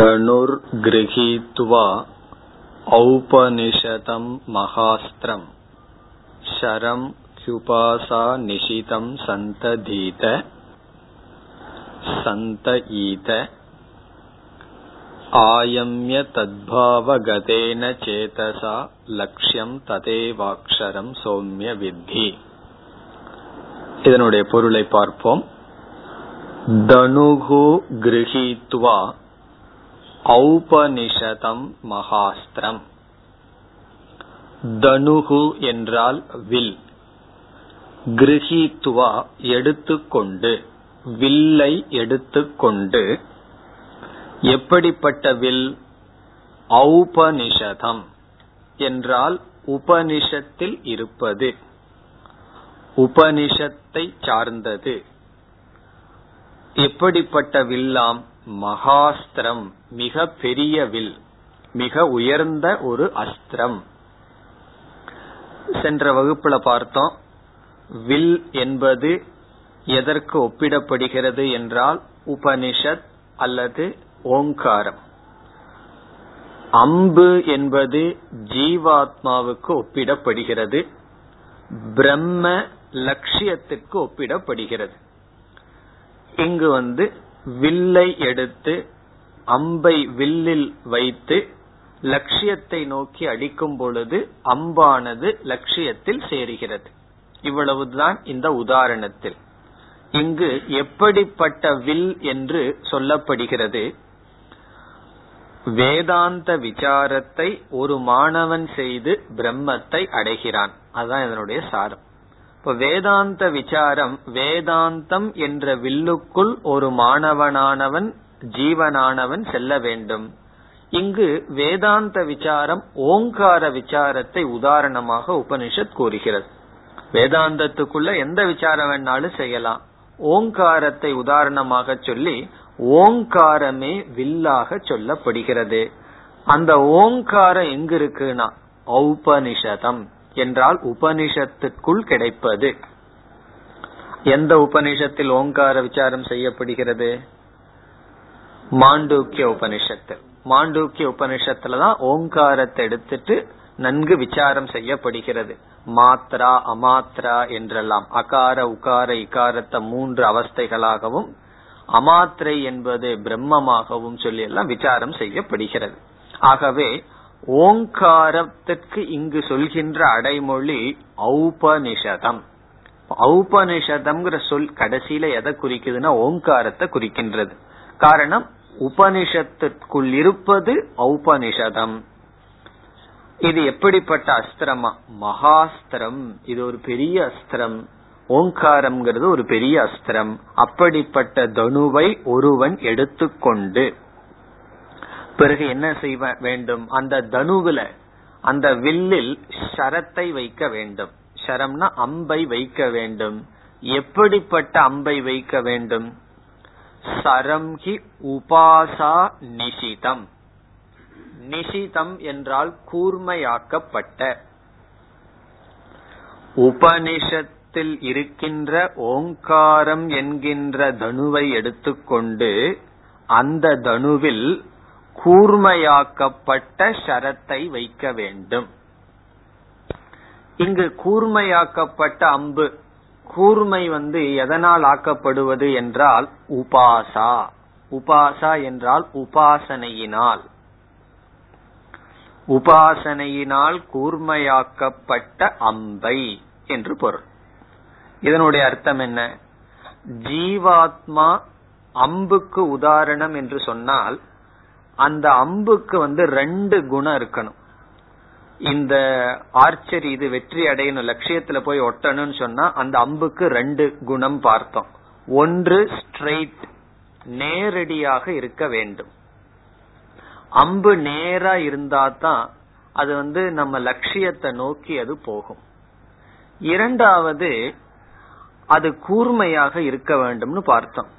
தனுர்கிருஹீத்வா ஔபநிஷதம் மகாஸ்திரம் ஷரம் க்யுபாசாநிஷிதம் சந்ததீத சந்தஈத ஆயம்ய தத்பாவகதேன சேதசா லக்ஷ்யம் ததேவாக்ஷரம் சௌம்ய வித்தி. இதனுடைய பொருளை பார்ப்போம். தனுகு கிருஹீத்வா ஔபநிஷதம் மகாஸ்திரம். தனுகு என்றால் வில், கிருஹீத்வா எடுத்துக்கொண்டு, வில்லை எடுத்துக்கொண்டு. எப்படிப்பட்ட வில்? ஔபநிஷதம் என்றால் உபனிஷத்தில் இருப்பது, உபனிஷத்தை சார்ந்தது. எப்படிப்பட்ட வில்லாம்? மகாஸ்திரம், மிக பெரிய வில், மிக உயர்ந்த ஒரு அஸ்திரம். சென்ற வகுப்புல பார்த்தோம், வில் என்பது எதற்கு ஒப்பிடப்படுகிறது என்றால் உபனிஷத் அல்லது ஓங்காரம். அம்பு என்பது ஜீவாத்மாவுக்கு ஒப்பிடப்படுகிறது, பிரம்ம லட்சியத்திற்கு ஒப்பிடப்படுகிறது. இங்கு வில்லை எடுத்து அம்பை வில்லில் வைத்து லட்சியத்தை நோக்கி அடிக்கும் பொழுது அம்பானது லட்சியத்தில் சேருகிறது. இவ்வளவுதான் இந்த உதாரணத்தில். இங்கு எப்படிப்பட்ட வில் என்று சொல்லப்படுகிறது? வேதாந்த விசாரத்தை ஒரு மாணவன் செய்து பிரம்மத்தை அடைகிறான், அதுதான் இதனுடைய சாரம். இப்ப வேதாந்த விசாரம், வேதாந்தம் என்ற வில்லுக்குள் ஒரு மாணவனானவன், ஜீவனானவன் செல்ல வேண்டும். இங்கு வேதாந்த விசாரம் ஓங்கார விசாரத்தை உதாரணமாக உபனிஷத் கூறுகிறது. வேதாந்தத்துக்குள்ள எந்த விசாரம் வேணாலும் செய்யலாம். ஓங்காரத்தை உதாரணமாக சொல்லி ஓங்காரமே வில்லாக சொல்லப்படுகிறது. அந்த ஓங்காரம் எங்கு இருக்குன்னா ஔபநிஷதம் என்றால் உபனிஷத்துக்குள் கிடைப்பது. எந்த உபனிஷத்தில் ஓங்கார விசாரம் செய்யப்படுகிறது? மாண்டூக்கிய உபனிஷத்தில். மாண்டூக்கிய உபனிஷத்துலதான் ஓங்காரத்தை எடுத்துட்டு நன்கு விசாரம் செய்யப்படுகிறது. மாத்ரா அமாத்ரா என்றெல்லாம் அகார உகார இகாரத்தை மூன்று அவஸ்தைகளாகவும், அமாத்திரை என்பது பிரம்மமாகவும் சொல்லி எல்லாம் விசாரம் செய்யப்படுகிறது. ஆகவே ஓங்காரத்திற்கு இங்கு சொல்கின்ற அடைமொழி ஔபநிஷதம். ஔபநிஷதம் சொல் கடைசியில எதை குறிக்குதுன்னா ஓங்காரத்தை குறிக்கின்றது. காரணம், உபனிஷத்திற்குள் இருப்பது ஔபநிஷதம். இது எப்படிப்பட்ட அஸ்திரமா? மகாஸ்திரம். இது ஒரு பெரிய அஸ்திரம். ஓங்காரம்ங்கிறது ஒரு பெரிய அஸ்திரம். அப்படிப்பட்ட தனுவை ஒருவன் எடுத்துக்கொண்டு பிறகு என்ன செய்ய வேண்டும்? அந்த தனுவுல, அந்த வில்லில் சரத்தை வைக்க வேண்டும். சரம்னா அம்பை வைக்க வேண்டும். எப்படிப்பட்ட அம்பை வைக்க வேண்டும்? சரம் ஹி உபாசா நிஷிதம். நிஷிதம் என்றால் கூர்மையாக்கப்பட்ட. உபனிஷத்தில் இருக்கின்ற ஓங்காரம் என்கின்ற தனுவை எடுத்துக்கொண்டு அந்த தனுவில் கூர்மையாக்கப்பட்ட சரத்தை வைக்க வேண்டும். இங்கு கூர்மையாக்கப்பட்ட அம்பு, கூர்மை எதனால் ஆக்கப்படுவது என்றால் உபாசா. உபாசா என்றால் உபாசனையினால். உபாசனையினால் கூர்மையாக்கப்பட்ட அம்பை என்று பொருள். இதனுடைய அர்த்தம் என்ன? ஜீவாத்மா அம்புக்கு உதாரணம் என்று சொன்னால், அந்த அம்புக்கு ரெண்டு குணம் இருக்கணும். இந்த ஆர்ச்சரி இது வெற்றி அடையணும், லட்சியத்துல போய் ஒட்டணும்னு சொன்னா அந்த அம்புக்கு ரெண்டு குணம் பார்த்தோம். ஒன்று ஸ்ட்ரெயிட், நேரடியாக இருக்க வேண்டும். அம்பு நேரா இருந்தாதான் அது நம்ம லட்சியத்தை நோக்கி அது போகும். இரண்டாவது, அது கூர்மையாக இருக்க வேண்டும்னு பார்த்தோம்.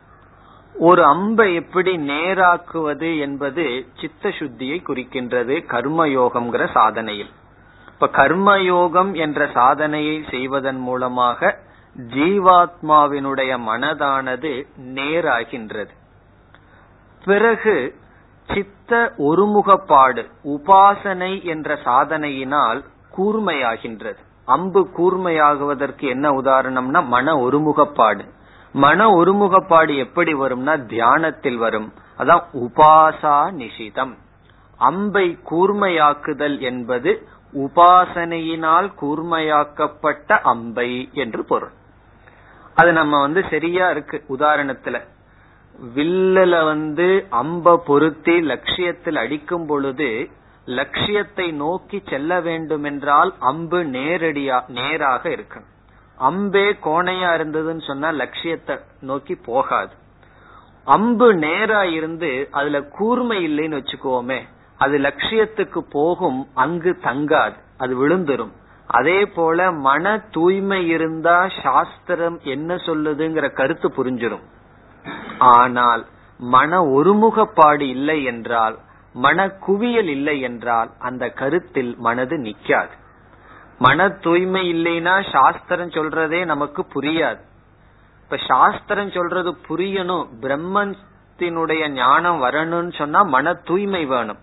ஒரு அம்பை எப்படி நேராக்குவது என்பது சித்த சுத்தியை குறிக்கின்றது கர்மயோகம்ங்கிற சாதனையில். இப்ப கர்மயோகம் என்ற சாதனையை செய்வதன் மூலமாக ஜீவாத்மாவினுடைய மனதானது நேராகின்றது. பிறகு சித்த ஒருமுகப்பாடு உபாசனை என்ற சாதனையினால் கூர்மையாகின்றது. அம்பு கூர்மையாகுவதற்கு என்ன உதாரணம்னா மன ஒருமுகப்பாடு. மன ஒருமுகப்பாடு எப்படி வரும்னா தியானத்தில் வரும். அதான் உபாசா நிஷிதம். அம்பை கூர்மையாக்குதல் என்பது உபாசனையினால் கூர்மையாக்கப்பட்ட அம்பை என்று பொருள். அது நம்ம சரியா இருக்கு. உதாரணத்துல வில்லுல அம்ப பொருத்தி லட்சியத்தில் அடிக்கும் பொழுது லட்சியத்தை நோக்கி செல்ல வேண்டும் என்றால் அம்பு நேராக இருக்கணும். அம்பே கோணையா இருந்ததுன்னு சொன்னா லட்சியத்தை நோக்கி போகாது. அம்பு நேரா இருந்து அதுல கூர்மை இல்லைன்னு வச்சுக்கோமே, அது லட்சியத்துக்கு போகும், அங்கு தங்காது, அது விழுந்துரும். அதே போல மன தூய்மை இருந்தா சாஸ்திரம் என்ன சொல்லுதுங்கிற கருத்து புரிஞ்சிடும். ஆனால் மன ஒருமுகப்பாடு இல்லை என்றால், மன குவியல் இல்லை என்றால் அந்த கருத்தில் மனது நிக்காது. மன தூய்மை இல்லைன்னா சாஸ்திரம் சொல்றதே நமக்கு புரியாது. இப்ப சாஸ்திரம் சொல்றது புரியணும், பிரம்மத்தினுடைய ஞானம் வரணும்னு சொன்னா மன தூய்மை வேணும்.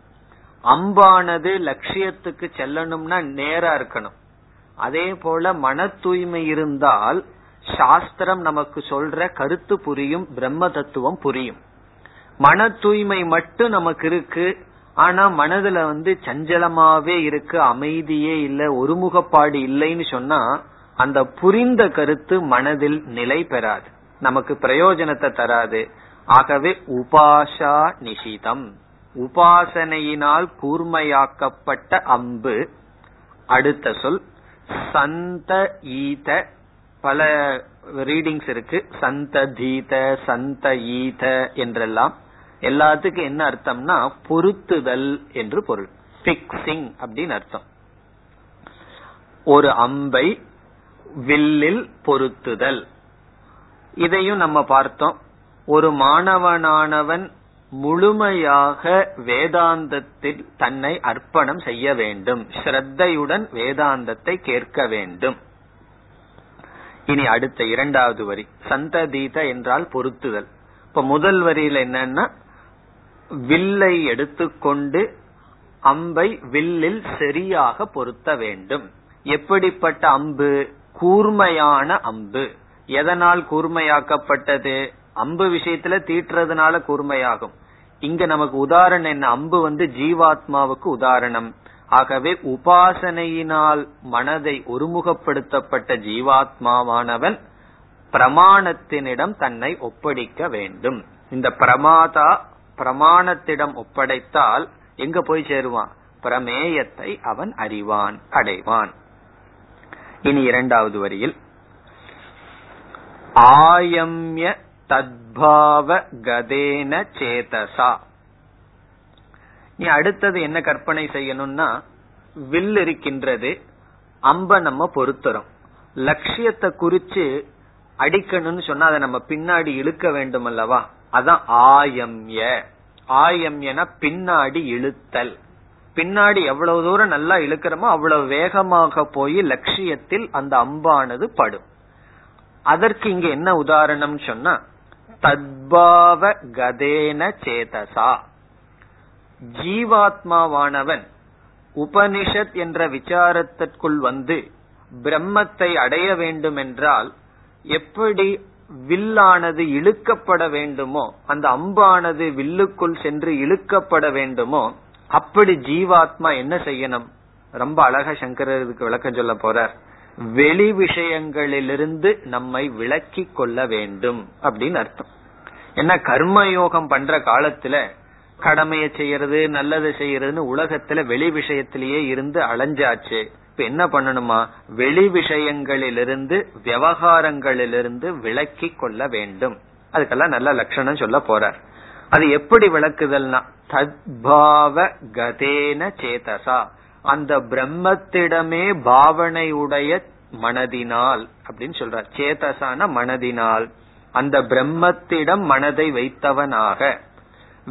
அம்பானது லட்சியத்துக்கு செல்லணும்னா நேரா இருக்கணும். அதே போல மன தூய்மை இருந்தால் சாஸ்திரம் நமக்கு சொல்ற கருத்து புரியும், பிரம்ம தத்துவம் புரியும். மன தூய்மை மட்டும் நமக்கு இருக்கு, ஆனா மனதுல சஞ்சலமாவே இருக்கு, அமைதியே இல்ல, ஒருமுகப்பாடு இல்லைன்னு சொன்னா அந்த புரிந்த கருத்து மனதில் நிலை பெறாது, நமக்கு பிரயோஜனத்தை தராது. ஆகவே உபாசா நிஷிதம், உபாசனையினால் கூர்மையாக்கப்பட்ட அம்பு. அடுத்த சொல் சந்த ஈத. பல ரீடிங்ஸ் இருக்கு, சந்த தீத, சந்த ஈத என்றெல்லாம். எல்லாத்துக்கும் என்ன அர்த்தம்னா பொருத்துதல் என்று பொருள், பிக்சிங் அப்படின்னு அர்த்தம். ஒரு அம்பை வில்லில் பொருத்துதல், இதையும் நம்ம பார்த்தோம். ஒரு மாணவனானவன் முழுமையாக வேதாந்தத்தில் தன்னை அர்ப்பணம் செய்ய வேண்டும், ஸ்ரத்தையுடன் வேதாந்தத்தை கேட்க வேண்டும். இனி அடுத்த இரண்டாவது வரி சந்ததீத என்றால் பொருத்துதல். இப்ப முதல் வரியில என்னன்னா வில்லை எடுத்துக்கொண்டு அம்பை வில்லில் சரியாக பொருத்த வேண்டும். எப்படிப்பட்ட அம்பு? கூர்மையான அம்பு. எதனால் கூர்மையாக்கப்பட்டது? அம்பு விஷயத்துல தீட்டுறதுனால கூர்மையாகும். இங்க நமக்கு உதாரணம் என்ன? அம்பு ஜீவாத்மாவுக்கு உதாரணம். ஆகவே உபாசனையினால் மனதை ஒருமுகப்படுத்தப்பட்ட ஜீவாத்மாவானவன் பிரமாணத்தினிடம் தன்னை ஒப்படைக்க வேண்டும். இந்த பிரமாதா பிரமாணத்திடம் ஒப்படைத்தால் எங்க போய் சேருவான்? பிரமேயத்தை அவன் அறிவான், அடைவான். இனி இரண்டாவது வரியில் ஆயம்ய தத்பாவ கதேன சேதசா. நீ அடுத்தது என்ன கற்பனை செய்யணும்னா வில் இருக்கின்றது, அம்ப நம்ம பொருத்துறோம், லட்சியத்தை குறிச்சு அடிக்கணும்னு சொன்னா அதை நம்ம பின்னாடி இழுக்க வேண்டும் அல்லவா? அதான் ஆயம்ய. ஆயம்யனா பின்னாடி இழுத்தல். பின்னாடி எவ்வளவு தூரம் நல்லா இழுக்கிறோமோ அவ்வளவு வேகமாக போய் லட்சியத்தில் அந்த அம்பானது படும். அதற்கு இங்க என்ன உதாரணம் சொன்னா தத்பாவ கதேன சேதசா. ஜீவாத்மாவானவன் உபனிஷத் என்ற விசாரத்திற்குள் பிரம்மத்தை அடைய வேண்டும் என்றால் எப்படி வில்லானது இழுக்கப்பட வேண்டுமோ, அந்த அம்பானது வில்லுக்குள் சென்று இழுக்கப்பட வேண்டுமோ, அப்படி ஜீவாத்மா என்ன செய்யணும்? ரொம்ப அழகா சங்கரர் இதுக்கு விளக்கம் சொல்ல போறார். வெளி விஷயங்களிலிருந்து நம்மை விலக்கி கொள்ள வேண்டும் அப்படின்னு அர்த்தம். ஏன்னா கர்மயோகம் பண்ற காலத்துல கடமையை செய்யறது, நல்லதை செய்யறதுன்னு உலகத்துல வெளி விஷயத்திலேயே இருந்து அலைஞ்சாச்சு. இப்ப என்ன பண்ணணுமா? வெளி விஷயங்களிலிருந்து, விவகாரங்களிலிருந்து விலக்கி கொள்ள வேண்டும். அதுக்கெல்லாம் நல்ல லட்சணம் சொல்ல போறார். அது எப்படி விளக்குதல்னா தத்பாவ கதேன சேதசா, அந்த பிரம்மத்திடமே பாவனையுடைய மனதினால் அப்படின்னு சொல்ற. சேதசான மனதினால், அந்த பிரம்மத்திடம் மனதை வைத்தவனாக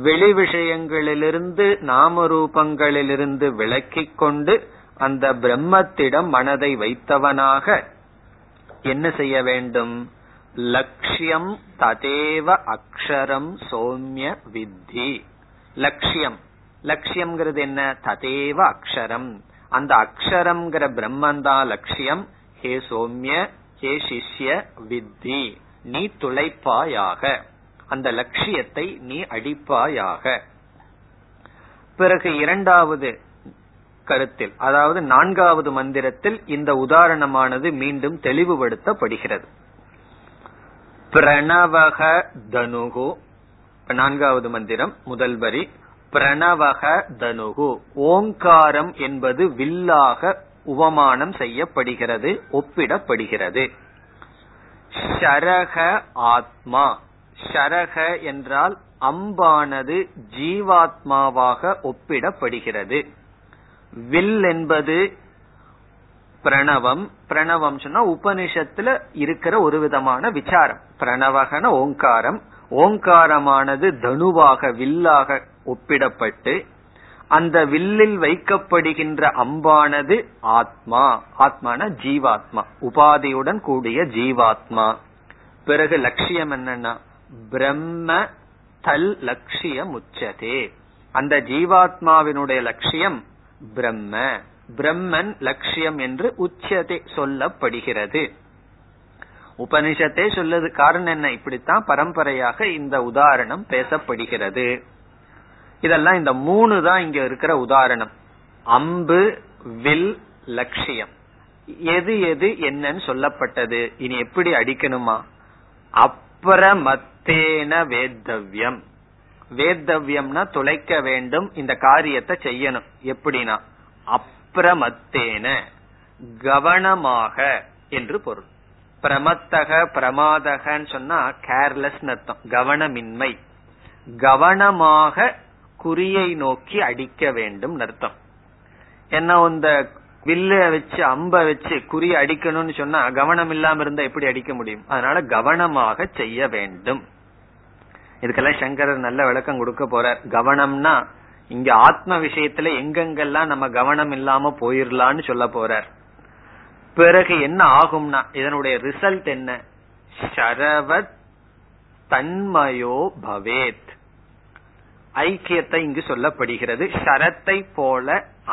வெளி விஷயங்களிலிருந்து நாம ரூபங்களிலிருந்து விலக்கிக் கொண்டு அந்த பிரம்மத்திடம் மனதை வைத்தவனாக என்ன செய்ய வேண்டும்? லட்சியம் ததேவ அக்ஷரம் சௌம்ய வித்தி. லட்சியம், லட்சியம்ங்கிறது என்ன? ததேவ அக்ஷரம், அந்த அக்ஷரம்ங்கிற பிரம்மந்தான் லட்சியம். ஹே சோம்ய, ஹே சிஷ்ய வித்தி, நீ துளைப்பாயாக, அந்த லட்சியத்தை நீ அடிப்பாயாக. பிறகு இரண்டாவது கருத்தில், அதாவது 4வது மந்திரத்தில் இந்த உதாரணமானது மீண்டும் தெளிவுபடுத்தப்படுகிறது. பிரணவக தனுகு, 4வது மந்திரம் முதல் வரி, பிரணவக தனுகு, ஓங்காரம் என்பது வில்லாக உபமானம் செய்யப்படுகிறது, ஒப்பிடப்படுகிறது. ஷரக ஆத்மா, ஷரக என்றால் அம்பானது ஜீவாத்மாவாக ஒப்பிடப்படுகிறது. வில் என்பது பிரணவம், பிரணவம் சொன்னா உபனிஷத்துல இருக்கிற ஒரு விதமான விசாரம். பிரணவகன ஓங்காரம், ஓங்காரமானது தனுவாக வில்லாக ஒப்பிடப்பட்டு அந்த வில்லில் வைக்கப்படுகின்ற அம்பானது ஆத்மா, ஆத்மான ஜீவாத்மா, உபாதியுடன் கூடிய ஜீவாத்மா. பிறகு லட்சியம் என்னன்னா பிரம்ம தல் லட்சியம் உச்சதே, அந்த ஜீவாத்மாவினுடைய லட்சியம் பிரம்ம, பிரம்மன் லட்சியம் என்று உச்சதே சொல்லப்படுகிறது. உபனிஷத்தே சொல்லது. காரணம் என்ன? இப்படித்தான் பரம்பரையாக இந்த உதாரணம் பேசப்படுகிறது. இதெல்லாம் இந்த 3 தான் இங்க இருக்கிற உதாரணம். அம்பு, வில், லட்சியம், எது எது என்னன்னு சொல்லப்பட்டது. இனி எப்படி அடிக்கணுமா? அப்ரமத்தேன வேத்தவ்யம், வேத்தவ்யம்னா துளைக்க வேண்டும், இந்த காரியத்தை செய்யணும். எப்படின்னா அப்ரமத்தேன, கவனமாக என்று பொருள். பிரமத்தக பிரமாதகன்னு சொன்னா கேர்லெஸ் அர்த்தம், கவனமின்மை. கவனமாக குறியை நோக்கி அடிக்க வேண்டும் அர்த்தம். என்ன, இந்த வில்ல வச்சு அம்ப வச்சு குறி அடிக்கணும்னு சொன்னா கவனம் இல்லாம இருந்தா எப்படி அடிக்க முடியும்? அதனால கவனமாக செய்ய வேண்டும். இதுக்கெல்லாம் சங்கரர் நல்ல விளக்கம் கொடுக்க போறார். கவனம்னா இங்க ஆத்ம விஷயத்துல எங்கெங்கெல்லாம் நம்ம கவனம் இல்லாம போயிடலான்னு சொல்ல போறார். பிறகு என்ன ஆகும்னா இதனுடைய ரிசல்ட் என்ன? சரவத் தன்மயோ பவேத், ஐக்கியத்தை இங்கு சொல்லப்படுகிறது. சரத்தை போல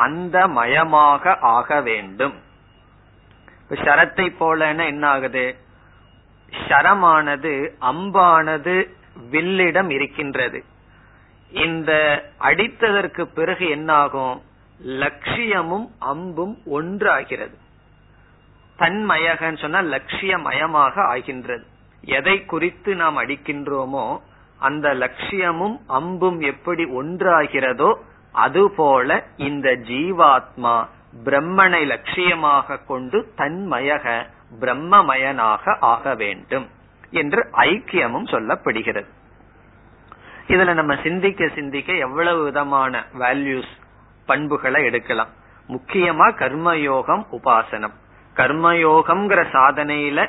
அந்த மயமாக ஆக வேண்டும். சரத்தை போலன்னா என்ன ஆகுது? சரமானது அம்பானது வில்லிடம் இருக்கின்றது. இந்த அடித்ததற்கு பிறகு என்னாகும்? லட்சியமும் அம்பும் ஒன்றாகிறது. தன்மயகன்னு சொன்னா லட்சியமயமாக ஆகின்றது. எதை குறித்து நாம் அடிக்கின்றோமோ அந்த லட்சியமும் அம்பும் எப்படி ஒன்றாகிறதோ அதுபோல இந்த ஜீவாத்மா பிரம்மனை லட்சியமாக கொண்டு தன்மயக பிரம்மமயனாக ஆக வேண்டும் என்று ஐக்கியமும் சொல்லப்படுகிறது. இதுல நம்ம சிந்திக்க சிந்திக்க எவ்வளவு விதமான வேல்யூஸ், பண்புகளை எடுக்கலாம். முக்கியமா கர்மயோகம், உபாசனம். கர்மயோகம்ங்கிற சாதனையில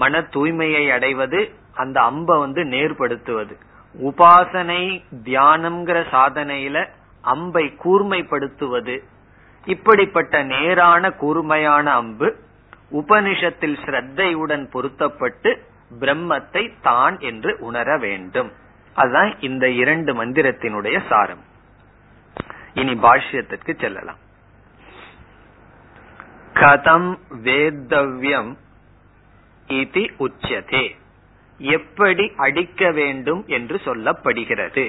மன தூய்மையை அடைவது, அந்த அம்ப நேர்படுத்துவது. உபாசனை தியானம்ங்கிற சாதனையில அம்பை கூர்மைப்படுத்துவது. இப்படிப்பட்ட நேரான கூர்மையான அம்பு உபனிஷத்தில் ஸ்ரத்தையுடன் பொருத்தப்பட்டு பிரம்மத்தை தான் என்று உணர வேண்டும். அதுதான் இந்த 2 மந்திரத்தினுடைய சாரம். இனி பாஷ்யத்திற்கு செல்லலாம். கதம் வேத்தவ்யம் இதி உச்சதே, எப்படி அடிக்க வேண்டும் என்று சொல்லப்படுகிறது.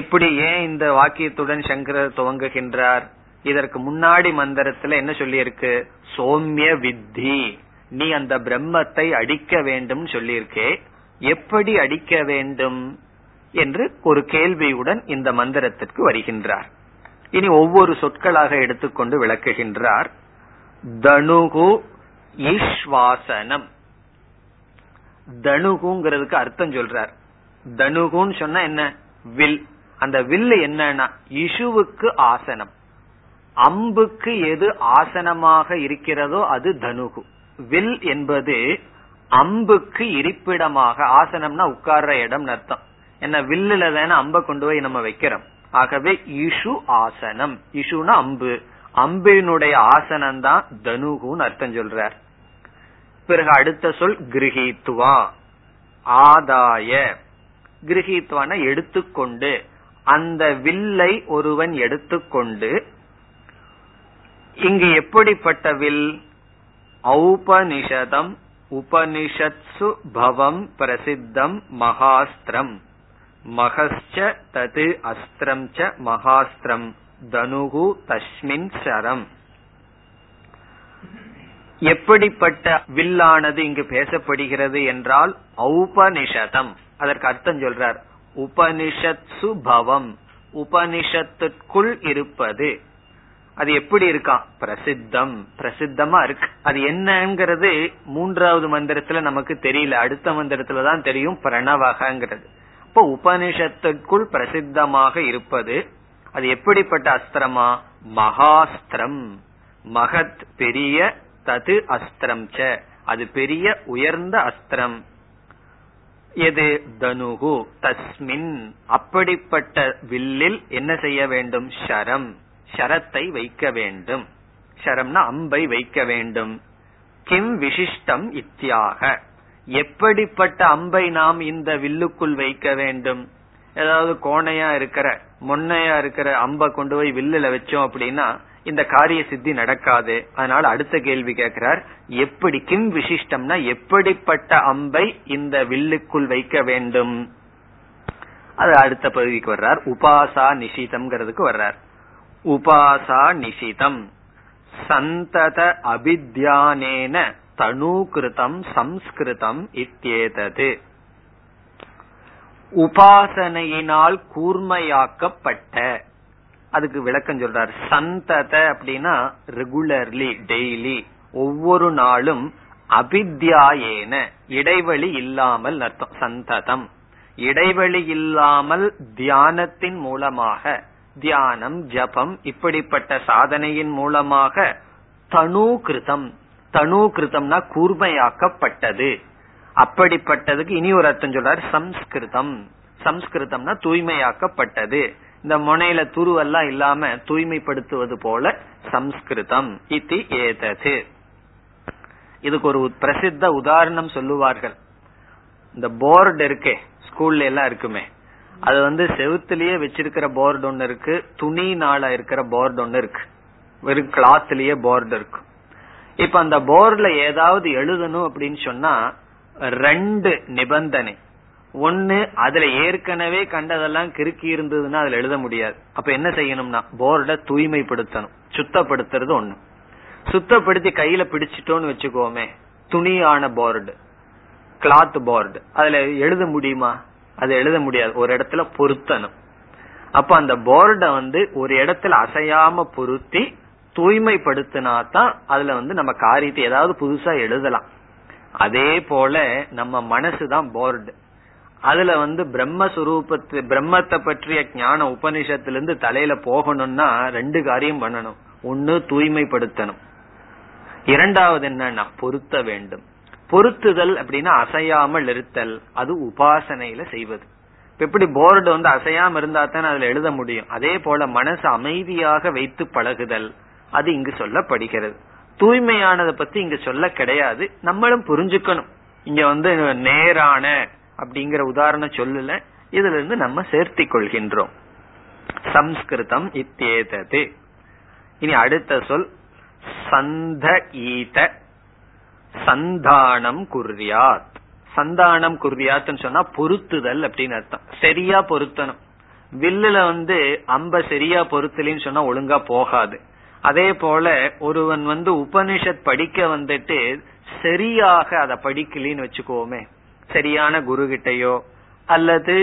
எப்படி, ஏன் இந்த வாக்கியத்துடன் சங்கரர் துவங்குகின்றார்? இதற்கு முன்னாடி மந்திரத்துல என்ன சொல்லியிருக்கு? சோம்ய வித்தி, நீ அந்த பிரம்மத்தை அடிக்க வேண்டும் சொல்லியிருக்கே, எப்படி அடிக்க வேண்டும் என்று ஒரு கேள்வியுடன் இந்த மந்திரத்திற்கு வருகின்றார். இனி ஒவ்வொரு சொற்களாக எடுத்துக்கொண்டு விளக்குகின்றார். தனுகு ஈஸ்வாசனம், தனுகுங்கிறதுக்கு அர்த்தம் சொல்றார். தனுகுன்னு சொன்னா என்ன? வில். அந்த வில் என்னன்னா இஷுவுக்கு ஆசனம். அம்புக்கு எது ஆசனமாக இருக்கிறதோ அது தனுகு. வில் என்பது அம்புக்கு இருப்பிடமாக, ஆசனம்னா உட்கார்ற இடம் அர்த்தம். என்ன, வில்லுல தானே அம்பை கொண்டு போய் நம்ம வைக்கிறோம். ஆகவே இஷு ஆசனம், இஷுனா அம்பு, அம்பினுடைய ஆசனம் தான் தனுகுன்னு அர்த்தம் சொல்றார். பிறகு அடுத்த சொல் கிரகித்துவா, ஆதாய. கிரகித்வான எடுத்துக்கொண்டு, அந்த வில்லை ஒருவன் எடுத்துக்கொண்டு, இங்கு எப்படிப்பட்ட வில்? ஔபநிஷதம் உபனிஷத்சு பவம் பிரசித்தம் மகாஸ்திரம் மகஸ்ச தது அஸ்திரம் ச மகாஸ்திரம் தனுகு தஸ்மின் சரம். எப்படிப்பட்ட வில்லானது இங்கு பேசப்படுகிறது என்றால் ஔபநிஷதம். அதற்கு அர்த்தம் சொல்றார் உபனிஷத்சு பவம், உபனிஷத்துக்குள் இருப்பது. அது எப்படி இருக்கா? பிரசித்தம், பிரசித்தமா இருக்கு. அது என்னங்கிறது மூன்றாவது மந்திரத்துல நமக்கு தெரியல, அடுத்த மந்திரத்துலதான் தெரியும் பிரணவகங்கிறது. இப்ப உபனிஷத்துக்குள் பிரசித்தமாக இருப்பது. அது எப்படிப்பட்ட அஸ்திரமா? மகாஸ்திரம், மகத் பெரிய, தது அஸ்திரம் ச அது பெரிய உயர்ந்த அஸ்திரம், எது தனுகு தஸ்மின் அப்படிப்பட்ட வில்லில் என்ன செய்ய வேண்டும்? ஷரம், ஷரத்தை வைக்க வேண்டும். ஷரம்னா அம்பை வைக்க வேண்டும். கிம் விசிஷ்டம் இத்தியாக, எப்படிப்பட்ட அம்பை நாம் இந்த வில்லுக்குள் வைக்க வேண்டும்? ஏதாவது கோணையா இருக்கிற முன்னையா இருக்கிற அம்பை கொண்டு போய் வில்லுல வச்சோம் அப்படின்னா இந்த காரிய சித்தி நடக்காது. அதனால அடுத்த கேள்வி கேட்கிறார், எப்படி? கிம் விசிஷ்டம்னா எப்படிப்பட்ட அம்பை இந்த வில்லுக்குள் வைக்க வேண்டும்? அது அடுத்த பகுதிக்கு வர்றார், உபாசா நிஷிதம்ங்கிறதுக்கு வர்றார். உபாசா நிஷிதம் சந்தத அபித்யானேன தனூகிருதம் சம்ஸ்கிருதம் இத்யேதது, உபாசனையினால் கூர்மையாக்கப்பட்ட. அதுக்கு விளக்கம் சொல்றார். சந்தத அப்படின்னா ரெகுலர்லி, டெய்லி, ஒவ்வொரு நாளும், அபித்யாயேன இடைவெளி இல்லாமல் அர்த்தம். சந்ததம் இடைவெளி இல்லாமல் தியானத்தின் மூலமாக, தியானம் ஜபம் இப்படிப்பட்ட சாதனையின் மூலமாக, தனூகிருதம், தனூகிருதம்னா கூர்மையாக்கப்பட்டது. அப்படிப்பட்டதுக்கு இனி ஒரு அர்த்தம் சொல்றார், சம்ஸ்கிருதம், சம்ஸ்கிருதம்னா தூய்மையாக்கப்பட்டது. இந்த முனையில துருவெல்லாம் இல்லாம தூய்மைப்படுத்துவது போல சம்ஸ்கிருதம். இது ஏதது, இதுக்கு ஒரு பிரசித்த உதாரணம் சொல்லுவார்கள். இந்த போர்டு இருக்கே ஸ்கூல்ல எல்லாம் இருக்குமே, அது வந்து செவுத்திலேயே வச்சிருக்கிற போர்டு ஒண்ணு இருக்கு, துணினால இருக்கிற போர்டு ஒண்ணு இருக்கு, வெறும் கிளாத்லயே போர்டு இருக்கு. இப்ப அந்த போர்டுல ஏதாவது எழுதணும் அப்படின்னு சொன்னா ரெண்டு நிபந்தனை. ஒண்ணு, அதுல ஏற்கனவே கண்டதெல்லாம் கிறுக்கி இருந்ததுன்னா அதுல எழுத முடியாது. அப்ப என்ன செய்யணும்னா போர்டை தூய்மைப்படுத்தணும், சுத்தப்படுத்துறது ஒண்ணு. சுத்தப்படுத்தி கையில பிடிச்சிட்டோன்னு வச்சுக்கோமே, துணியான போர்டு, கிளாத் போர்டு, அதுல எழுத முடியுமா? அது எழுத முடியாது, ஒரு இடத்துல பொருத்தணும். அப்ப அந்த போர்டை வந்து ஒரு இடத்துல அசையாம பொருத்தி தூய்மைப்படுத்தினா தான் அதுல வந்து நம்ம காரியத்தை ஏதாவது புதுசா எழுதலாம். அதே போல நம்ம மனசுதான் போர்டு. அதுல வந்து பிரம்மஸ்வரூபத்து, பிரம்மத்தை பற்றிய ஞான உபனிஷத்திலிருந்து தலையில போகணும்னா ரெண்டு காரியம் பண்ணணும். ஒன்னு தூய்மைப்படுத்தணும், இரண்டாவது என்னன்னா பொருத்த வேண்டும். பொருத்துதல் அப்படின்னா அசையாமல் இருத்தல், அது உபாசனையில செய்வது. எப்படி போர்டு வந்து அசையாம இருந்தா தானே அதுல எழுத முடியும், அதே போல மனசு அமைதியாக வைத்து பழகுதல், அது இங்கு சொல்லப்படுகிறது. தூய்மையானதை பத்தி இங்க சொல்ல கிடையாது, நம்மளும் புரிஞ்சுக்கணும். இங்க வந்து நேரான அப்படிங்கிற உதாரணம் சொல்லல, இதுல இருந்து நம்ம சேர்த்தி கொள்கின்றோம். சம்ஸ்கிருதம் இத்யேதது. இனி அடுத்த சொல் சந்த ஈத, சந்தானம் குர்யாத். சந்தானம் குர்யாத்ன்னு சொன்னா பொருத்துதல் அப்படின்னு அர்த்தம். சரியா பொருத்தணும். வில்லுல வந்து அம்ப சரியா பொருத்தலின்னு சொன்னா ஒழுங்கா போகாது. அதே போல ஒருவன் வந்து உபனிஷத் படிக்க வந்துட்டு சரியாக அதை படிக்கலின்னு வச்சுக்கோமே, சரியான குரு கிட்டையோ அல்லது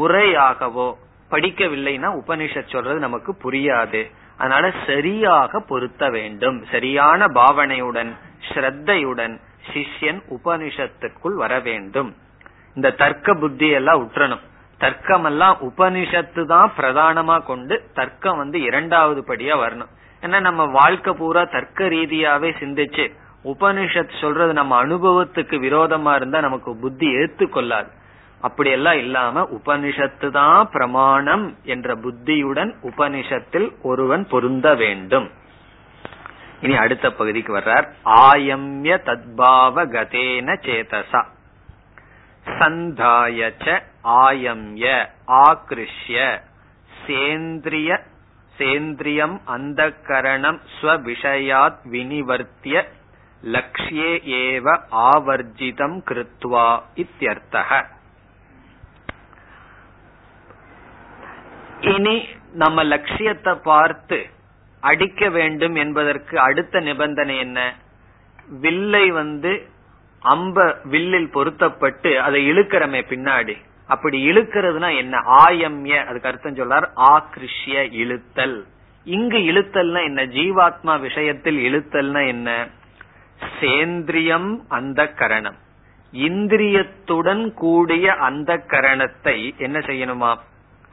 முறையாகவோ படிக்கவில்லைன்னா உபனிஷத் சொல்றது நமக்கு புரியாது. அதனால சரியாக பொருத்த வேண்டும். சரியான பாவனையுடன் ஸ்ரத்தையுடன் சிஷ்யன் உபனிஷத்திற்குள் வர வேண்டும். இந்த தர்க்க புத்தி எல்லாம் உற்றணும். தர்க்கமெல்லாம் உபனிஷத்து தான் பிரதானமா கொண்டு தர்க்கம் வந்து இரண்டாவது படியா வரணும். ஏன்னா நம்ம வாழ்க்கை பூரா தர்க்க ரீதியாவே சிந்திச்சு உபனிஷத் சொல்றது நம்ம அனுபவத்துக்கு விரோதமா இருந்தா நமக்கு புத்தி ஏத்துக்கொள்ளாது. அப்படியெல்லாம் இல்லாம உபனிஷத்து தான் பிரமாணம் என்ற புத்தியுடன் உபனிஷத்தில் ஒருவன் பொருந்த வேண்டும். இனி அடுத்த பகுதிக்கு வர்றார், ஆயம்ய தத்பாவ கதேன சேதசா. சந்தாயச்ச ஆயம்ய ஆக்ருஷ்ய சேந்திரிய சேந்திரியம் அந்தக்கரணம் ஸ்வவிஷயாத் வினிவர்த்திய லக்ஷ்யே ஏவ ஆவர்ஜிதம் கிருத்வா இத்யர்த்தஹ. இனி நம்ம லட்சியத்தை பார்த்து அடிக்க வேண்டும் என்பதற்கு அடுத்த நிபந்தனை என்ன? வில்லை அம்ப வில்லில் பொருத்தப்பட்டு அதை இழுக்கிறமே பின்னாடி, அப்படி இழுக்கிறதுனா என்ன? ஆயம்ய, அதுக்கு அர்த்தம் சொல்றார் ஆக்ருஷ்ய இழுத்தல். இங்கு இழுத்தல்னா என்ன? ஜீவாத்மா விஷயத்தில் இழுத்தல்னா என்ன? சேந்திரியம் அந்த கரணம், இந்திரியத்துடன் கூடிய அந்த கரணத்தை என்ன செய்யணுமா?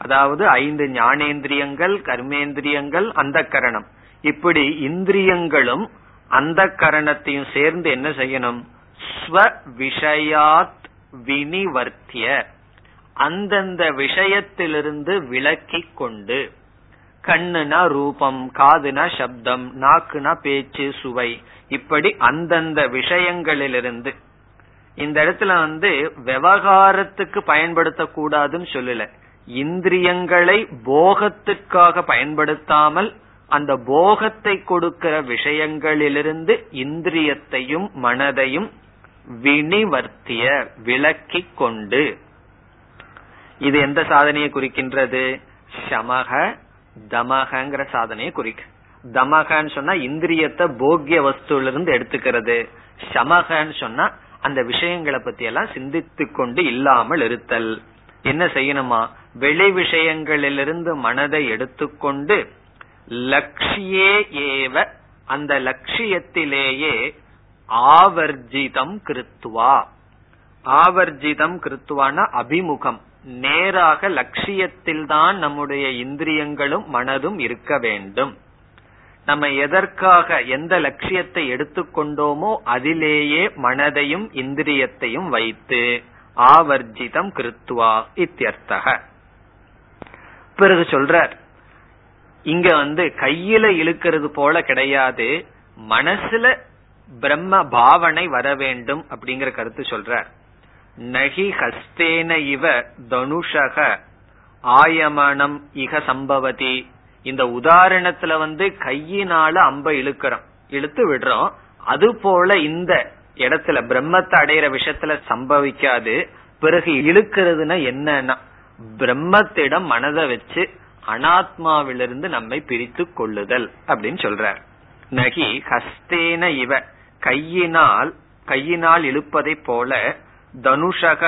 அதாவது 5 ஞானேந்திரியங்கள், கர்மேந்திரியங்கள், அந்த கரணம், இப்படி இந்திரியங்களும் அந்த கரணத்தையும் சேர்ந்து என்ன செய்யணும்? ஸ்வவிஷயாத் வினிவர்த்திய, அந்தந்த விஷயத்திலிருந்து விலக்கி கொண்டு. கண்ணுனா ரூபம், காதுனா சப்தம், நாக்குனா பேச்சு சுவை, இப்படி அந்தந்த விஷயங்களிலிருந்து. இந்த இடத்துல விவகாரத்துக்கு பயன்படுத்தக்கூடாதுன்னு சொல்லல, இந்திரியங்களை போகத்திற்காக பயன்படுத்தாமல் அந்த போகத்தை கொடுக்கிற விஷயங்களிலிருந்து இந்திரியத்தையும் மனதையும் வினிவர்த்திய விலக்கி கொண்டு. இது எந்த சாதனையை குறிக்கின்றது? சமக தமகங்கிற சாதனையை குறிக்க. தமகன்னு சொன்னா இந்திரியத்தை போக்கிய வஸ்துவிலிருந்து எடுத்துக்கிறது, சமகன்னு சொன்னா அந்த விஷயங்களை பத்தி எல்லாம் சிந்தித்து கொண்டு இல்லாமல் இருத்தல். என்ன செய்யணுமா? வெளி விஷயங்களிலிருந்து மனதை எடுத்துக்கொண்டு லட்சியே ஏவ, அந்த லட்சியத்திலேயே ஆவர்ஜிதம் கிருத்வா. ஆவர்ஜிதம் கிருத்வான அபிமுகம், நேராக லட்சியத்தில்தான் நம்முடைய இந்திரியங்களும் மனதும் இருக்க வேண்டும். நம்ம எதற்காக எந்த லட்சியத்தை எடுத்துக்கொண்டோமோ அதிலேயே மனதையும் இந்திரியத்தையும் வைத்து ஆவர்ஜிதம் கிருத்வா இத்யர்த்தஹ. பிறகு சொல்றார், இங்க கையில இழுக்கிறது போல கிடையாது, மனசுல பிரம்ம பாவனை வர வேண்டும் அப்படிங்கிற கருத்து சொல்றார். நகி ஹஸ்தேன இவ தனுஷக ஆயமனம் இக சம்பவதி. இந்த உதாரணத்துல கையினால அம்ப இழுக்கிறோம், இழுத்து விடுறோம், அது போல இந்த இடத்துல பிரம்மத்தை அடையிற விஷயத்துல சம்பவிக்காது. பிறகு இழுக்கிறதுனா என்னன்னா பிரம்மத்திடம் மனதை வச்சு அனாத்மாவிலிருந்து நம்மை பிரித்து கொள்ளுதல் அப்படின்னு சொல்றார். நகி ஹஸ்தேன இவ, கையினால் இழுப்பதை போல, தனுஷக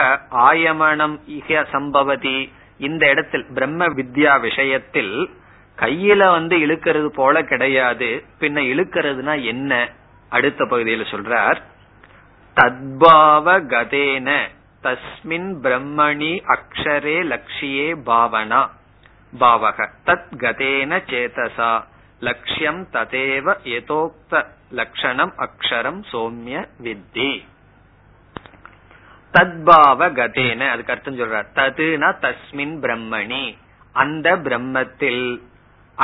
ஆயமனம் இக சம்பவதி, இந்த இடத்தில் பிரம்ம வித்யா விஷயத்தில் கையில இழுக்கிறது போல கிடையாது. பின்ன இழுக்கிறதுனா என்ன அடுத்த பகுதியில் சொல்றார். தத்பாவகதேன தஸ்மின் பிரம்மணி அக்ஷரே லக்ஷியே பாவனா பாவக தத் கதேன சேதசா லட்சியம் ததேவ யதோக்த லக்ஷணம் அக்ஷரம் சௌம்ய வித்தி. தத்பாவகதேன, அதுக்கு அர்த்தம் சொல்றார், ததுனா தஸ்மின் பிரம்மணி, அந்த பிரம்மத்தில்,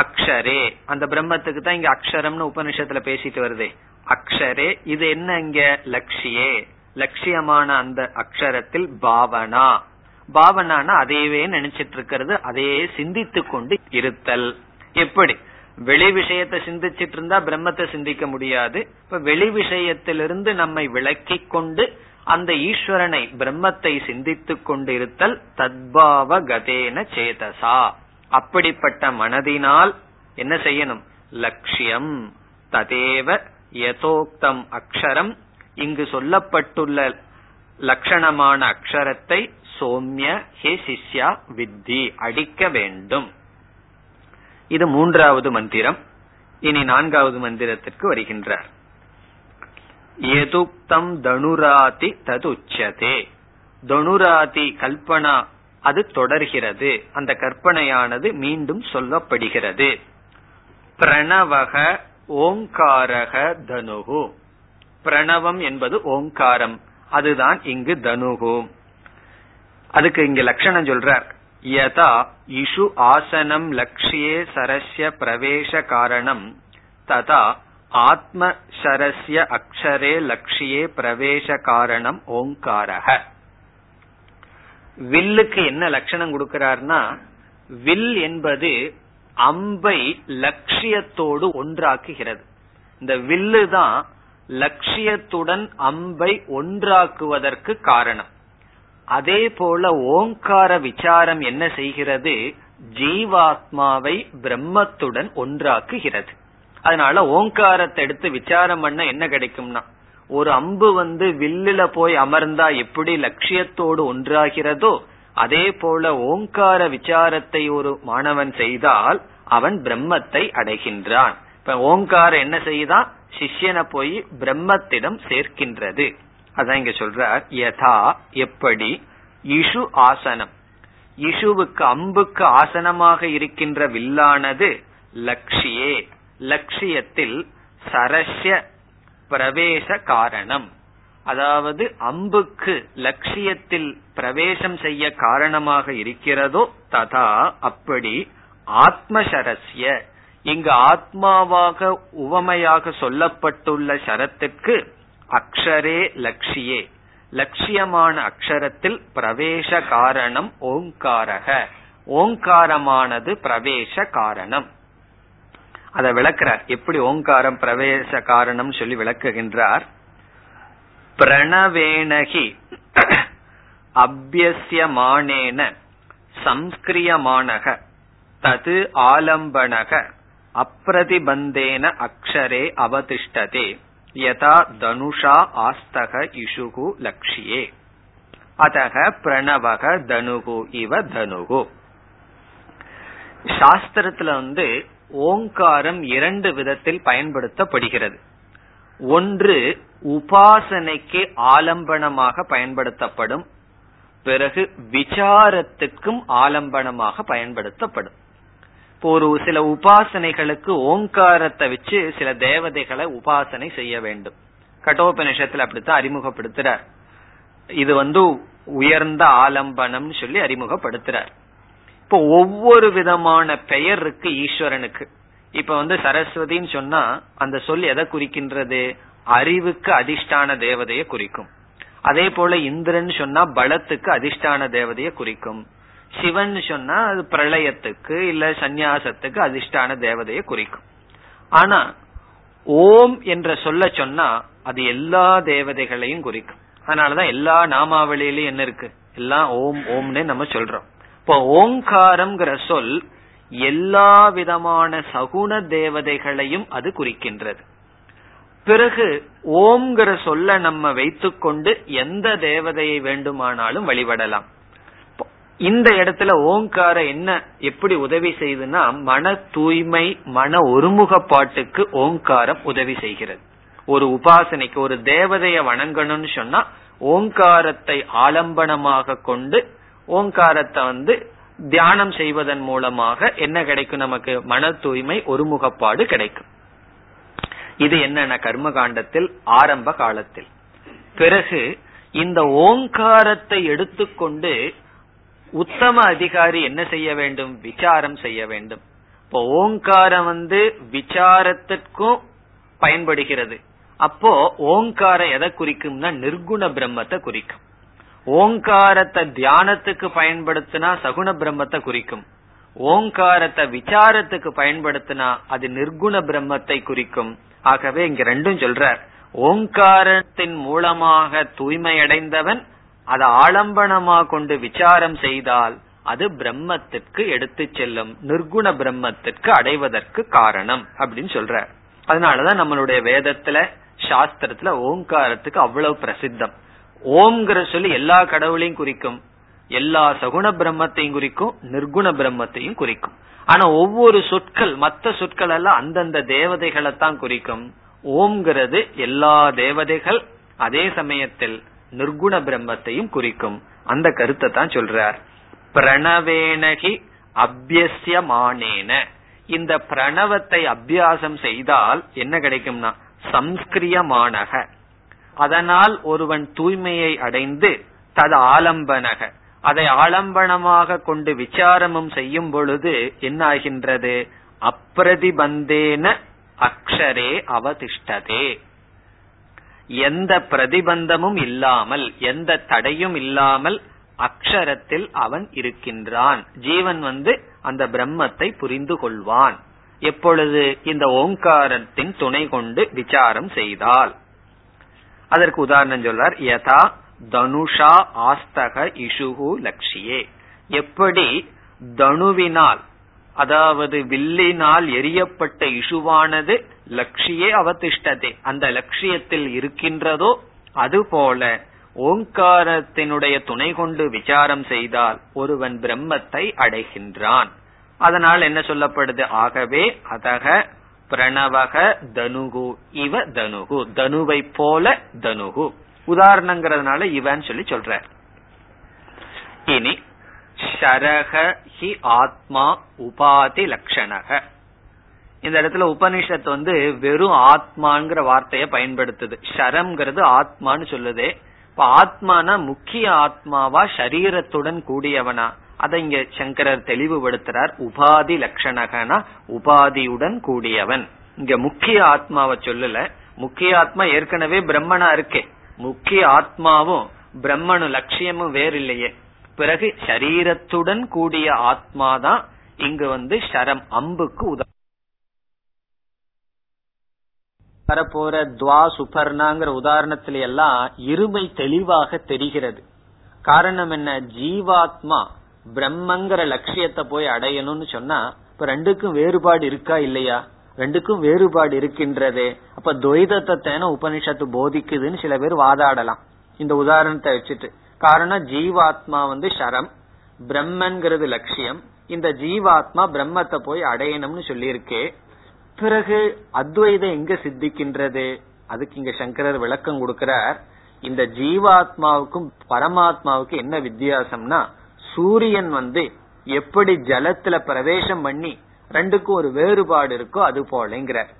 அக்ஷரே, அந்த பிரம்மத்துக்கு தான் இங்க அக்ஷரம்னு உபனிஷத்துல பேசிட்டு வருதே, அக்ஷரே, இது என்ன இங்க? லட்சியே, லட்சியமான அந்த அக்ஷரத்தில் பாவனா, பாவனான அதையவே நினைச்சிட்டு இருக்கிறது, அதையே சிந்தித்து கொண்டு இருத்தல். எப்படி வெளி விஷயத்தை சிந்திச்சிட்டு இருந்தா பிரம்மத்தை சிந்திக்க முடியாது, இப்ப வெளி விஷயத்திலிருந்து நம்மை விலக்கி கொண்டு அந்த ஈஸ்வரனை பிரம்மத்தை சிந்தித்து கொண்டு இருத்தல். தத்பாவ கதேன சேதசா, அப்படிப்பட்ட மனதினால் என்ன செய்யணும்? லட்சியம் ததேவ யதோக்தம் அக்ஷரம், இங்கு சொல்லப்பட்டுள்ள லட்சணமான அக்ஷரத்தை சோம்ய ஹே சிஷ்யா வித்தி அடிக்க வேண்டும். இது 3வது மந்திரம். இனி 4வது மந்திரத்திற்கு வருகின்றார். யதுக்தம் தனுராதி ததுச்சதே. தனுராதி கல்பனா, அது தொடர்கிறது, அந்த கற்பனையானது மீண்டும் சொல்லப்படுகிறது. பிரணவக ஓங்காரக தனுகு, பிரணவம் என்பது ஓங்காரம், அதுதான் இங்கு தனுகு. அதுக்கு இங்க லட்சணம் சொல்றார். யதா இஷு ஆசனம் லக்ஷ்யே சரஸ்ய பிரவேச காரணம் ததா ஆத்ம சரஸ்ய அக்ஷரே லக்ஷ்யே பிரவேச காரணம் ஓங்காரக. வில்லுக்கு என்ன லட்சணம் கொடுக்கிறார்னா, வில் என்பது அம்பை லட்சியத்தோடு ஒன்றாக்குகிறது. இந்த வில்லு தான் லட்சியத்துடன் அம்பை ஒன்றாக்குவதற்கு காரணம். அதே போல ஓங்கார விசாரம் என்ன செய்கிறது, ஜீவாத்மாவை பிரம்மத்துடன் ஒன்றாக்குகிறது. அதனால ஓங்காரத்தை எடுத்து விசாரம் பண்ண என்ன கிடைக்கும்னா, ஒரு அம்பு வில்லுல போய் அமர்ந்தா எப்படி லட்சியத்தோடு ஒன்றாகிறதோ, அதே போல ஓங்கார விசாரத்தை ஒரு மாணவன் செய்தால் அவன் பிரம்மத்தை அடைகின்றான். இப்ப ஓங்காரம் என்ன செய்தா, சிஷ்யனை போய் பிரம்மத்திடம் சேர்க்கின்றது. அதான் இங்க சொல்றார், யதா எப்படி, இஷு ஆசனம், இஷுவுக்கு அம்புக்கு ஆசனமாக இருக்கின்ற வில்லானது லட்சியே லட்சியத்தில் சரஸ்ய பிரவேச காரணம், அதாவது அம்புக்கு லட்சியத்தில் பிரவேசம் செய்ய காரணமாக இருக்கிறதோ, ததா அப்படி ஆத்மசரஸ்ய இங்கு ஆத்மாவாக உவமையாக சொல்லப்பட்டுள்ள சரத்திற்கு அக்ஷரே லட்சியே லட்சியமான அக்ஷரத்தில் பிரவேச காரணம் ஓங்காரக ஓங்காரமானது பிரவேச காரணம். அதை விளக்கிறார், எப்படி ஓங்காரம் பிரவேச காரணம் சொல்லி விளக்குகின்றார். பிரணவேணகி அப்யஸ்யமானேன சம்ஸ்கிரியமானக தது ஆலம்பனக அப்ரதிபந்தேன அக்ஷரே அவதிஷ்டதே யதா தனுஷா ஆஸ்தக இஷுகு லக்ஷியே. அதக பிரணவக தனுகு இவ தனுகு. சாஸ்திரத்துல ஓங்காரம் இரண்டு விதத்தில் பயன்படுத்தப்படுகிறது. ஒன்று உபாசனைக்கு ஆலம்பனமாக பயன்படுத்தப்படும், பிறகு விசாரத்துக்கும் ஆலம்பனமாக பயன்படுத்தப்படும். இப்போ ஒரு சில உபாசனைகளுக்கு ஓங்காரத்தை வச்சு சில தேவதைகளை உபாசனை செய்ய வேண்டும். கடோபனிஷத்துல அப்படித்தான் அறிமுகப்படுத்துறார். இது உயர்ந்த ஆலம்பனம் சொல்லி அறிமுகப்படுத்துறார். இப்போ ஒவ்வொரு விதமான பெயர் இருக்கு ஈஸ்வரனுக்கு. இப்ப சரஸ்வதின்னு சொன்னா அந்த சொல் எதை குறிக்கின்றது, அறிவுக்கு அதிஷ்டான தேவதையை குறிக்கும். அதே போல இந்திரன் சொன்னா பலத்துக்கு அதிஷ்டான தேவதையை குறிக்கும். சிவன் சொன்னா அது பிரளயத்துக்கு இல்ல சந்நியாசத்துக்கு அதிஷ்டான தேவதையை குறிக்கும். ஆனா ஓம் என்ற சொல்ல சொன்னா அது எல்லா தேவதைகளையும் குறிக்கும். அதனாலதான் எல்லா நாமாவளியிலும் என்ன இருக்கு, எல்லாம் ஓம் ஓம்னு நம்ம சொல்றோம். இப்ப ஓங்காரம் சொல் எல்லா விதமான சகுன தேவதைகளையும் அது குறிக்கின்றது. பிறகு ஓம்ங்கிற சொல்ல நம்ம வைத்துக்கொண்டு எந்த தேவதையை வேண்டுமானாலும் வழிபடலாம். இந்த இடத்துல ஓங்கார என்ன எப்படி உதவி செய்யுதுன்னா, மன தூய்மை மன ஒருமுகப்பாட்டுக்கு ஓங்காரம் உதவி செய்கிறது. ஒரு உபாசனைக்கு ஒரு தேவதையை வணங்கணும்னு சொன்னா ஓங்காரத்தை ஆலம்பனமாக கொண்டு ஓங்காரத்தை தியானம் செய்வதன் மூலமாக என்ன கிடைக்கும், நமக்கு மன தூய்மை ஒருமுகப்பாடு கிடைக்கும். இது என்னென்ன கர்ம காண்டத்தில் ஆரம்ப காலத்தில். பிறகு இந்த ஓங்காரத்தை எடுத்துக்கொண்டு உத்தம அதிகாரி என்ன செய்ய வேண்டும், விசாரம் செய்ய வேண்டும். இப்போ ஓங்காரம் விசாரத்திற்கும் பயன்படுகிறது. அப்போ ஓங்காரம் எதை குறிக்கும்னா நிர்குண பிரம்மத்தை குறிக்கும். ஓங்காரத்தை தியானத்துக்கு பயன்படுத்தினா சகுண பிரம்மத்தை குறிக்கும். ஓங்காரத்தை விசாரத்துக்கு பயன்படுத்தினா அது நிர்குண பிரம்மத்தை குறிக்கும். ஆகவே இங்க ரெண்டும் சொல்றார். ஓங்காரத்தின் மூலமாக தூய்மை அடைந்தவன் அதை ஆலம்பனமாக கொண்டு விசாரம் செய்தால் அது பிரம்மத்திற்கு எடுத்து செல்லும், நிர்குண பிரம்மத்திற்கு அடைவதற்கு காரணம் அப்படின்னு சொல்றார். அதனாலதான் நம்மளுடைய வேதத்துல சாஸ்திரத்துல ஓங்காரத்துக்கு அவ்வளவு பிரசித்தம். ஓம்ங்கிற சொல்லி எல்லா கடவுளையும் குறிக்கும், எல்லா சகுண பிரம்மத்தையும் குறிக்கும், நிர்குண பிரம்மத்தையும் குறிக்கும். ஆனா ஒவ்வொரு சொற்கள் மற்ற சொற்கள் எல்லாம் அந்தந்த தேவதைகளைத்தான் குறிக்கும். ஓம்ங்கிறது எல்லா தேவதைகள், அதே சமயத்தில் நிர்குண பிரம்மத்தையும் குறிக்கும். அந்த கருத்தை தான் சொல்றார். பிரணவேணகி அபியஸ்யமானேன இந்த பிரணவத்தை அபியாசம் செய்தால் என்ன கிடைக்கும்னா சம்ஸ்கிரியமானக அதனால் ஒருவன் தூய்மையை அடைந்து தது ஆலம்பனக அதை ஆலம்பனமாக கொண்டு விசாரமும் செய்யும் பொழுது என்ன ஆகின்றது, அப்பிரதிபந்தேன அக்ஷரே அவதிஷ்டதே எந்த பிரதிபந்தமும் இல்லாமல் எந்த தடையும் இல்லாமல் அக்ஷரத்தில் அவன் இருக்கின்றான். ஜீவன் அந்த பிரம்மத்தை புரிந்து கொள்வான் எப்பொழுது இந்த ஓங்காரத்தின் துணை கொண்டு விசாரம் செய்தால். அதற்கு உதாரணம் சொல்றார், யதா தனுஷா ஆஸ்தக இஷுகு லட்சியே, எப்படி தனுவினால் அதாவது வில்லினால் எரியப்பட்ட இஷுவானது லட்சியே அவதிஷ்டதே அந்த லட்சியத்தில் இருக்கின்றதோ அதுபோல ஓங்காரத்தினுடைய துணை கொண்டு விசாரம் செய்தால் ஒருவன் பிரம்மத்தை அடைகின்றான். அதனால் என்ன சொல்லப்படுது, ஆகவே அதக பிரணவக தனுகு இவ தனுகு, தனுவை போல தனுகு உதாரணங்கிறதுனால இவன் சொல்லி சொல்ற. இனி ஷரக ஹி ஆத்மா உபாதி லட்சணக, இந்த இடத்துல உபனிஷத் வெறும் ஆத்மாங்கிற வார்த்தையை பயன்படுத்துது. ஷரம்ங்கிறது ஆத்மான்னு சொல்லுது. இப்ப ஆத்மானா முக்கிய ஆத்மாவா சரீரத்துடன் கூடியவனா, அதை இங்க சங்கரர் தெளிவுபடுத்துறார். உபாதி லட்சணகனா உபாதியுடன் கூடியவன். இங்க முக்கிய ஆத்மாவை சொல்லல, முக்கிய ஆத்மா ஏற்கனவே பிரம்மனா இருக்கே, முக்கிய ஆத்மாவும் பிரம்மனு லட்சியமும் வேறு இல்லையே. பிறகு சரீரத்துடன் கூடிய ஆத்மாதான் இங்கு ஷரம் அம்புக்கு உதவ வரப்போற துவா சுபர்ணாங்கிற உதாரணத்தில எல்லாம் இருமை தெளிவாக தெரிகிறது. காரணம் என்ன, ஜீவாத்மா பிரம்மங்கிற லட்சியத்தை போய் அடையணும்னு சொன்னா இப்ப ரெண்டுக்கும் வேறுபாடு இருக்கா இல்லையா? ரெண்டுக்கும் வேறுபாடு இருக்கின்றது. அப்ப துவைதத்தை தான உபனிஷத்து போதிக்குதுன்னு சில பேர் வாதாடலாம் இந்த உதாரணத்தை வச்சுட்டு. காரணம் ஜீவாத்மா ஷரம், பிரம்மன்கிறது லட்சியம். இந்த ஜீவாத்மா பிரம்மத்தை போய் அடையணும்னு சொல்லியிருக்கே, பிறகு அத்வைதம் எங்க சித்திக்கின்றது? அதுக்கு இங்க சங்கரர் விளக்கம் கொடுக்கிறார். இந்த ஜீவாத்மாவுக்கும் பரமாத்மாவுக்கு என்ன வித்தியாசம்னா, சூரியன் எப்படி ஜலத்துல பிரவேசம் பண்ணி ரெண்டுக்கும் ஒரு வேறுபாடு இருக்கோ அது போலங்கிறார்.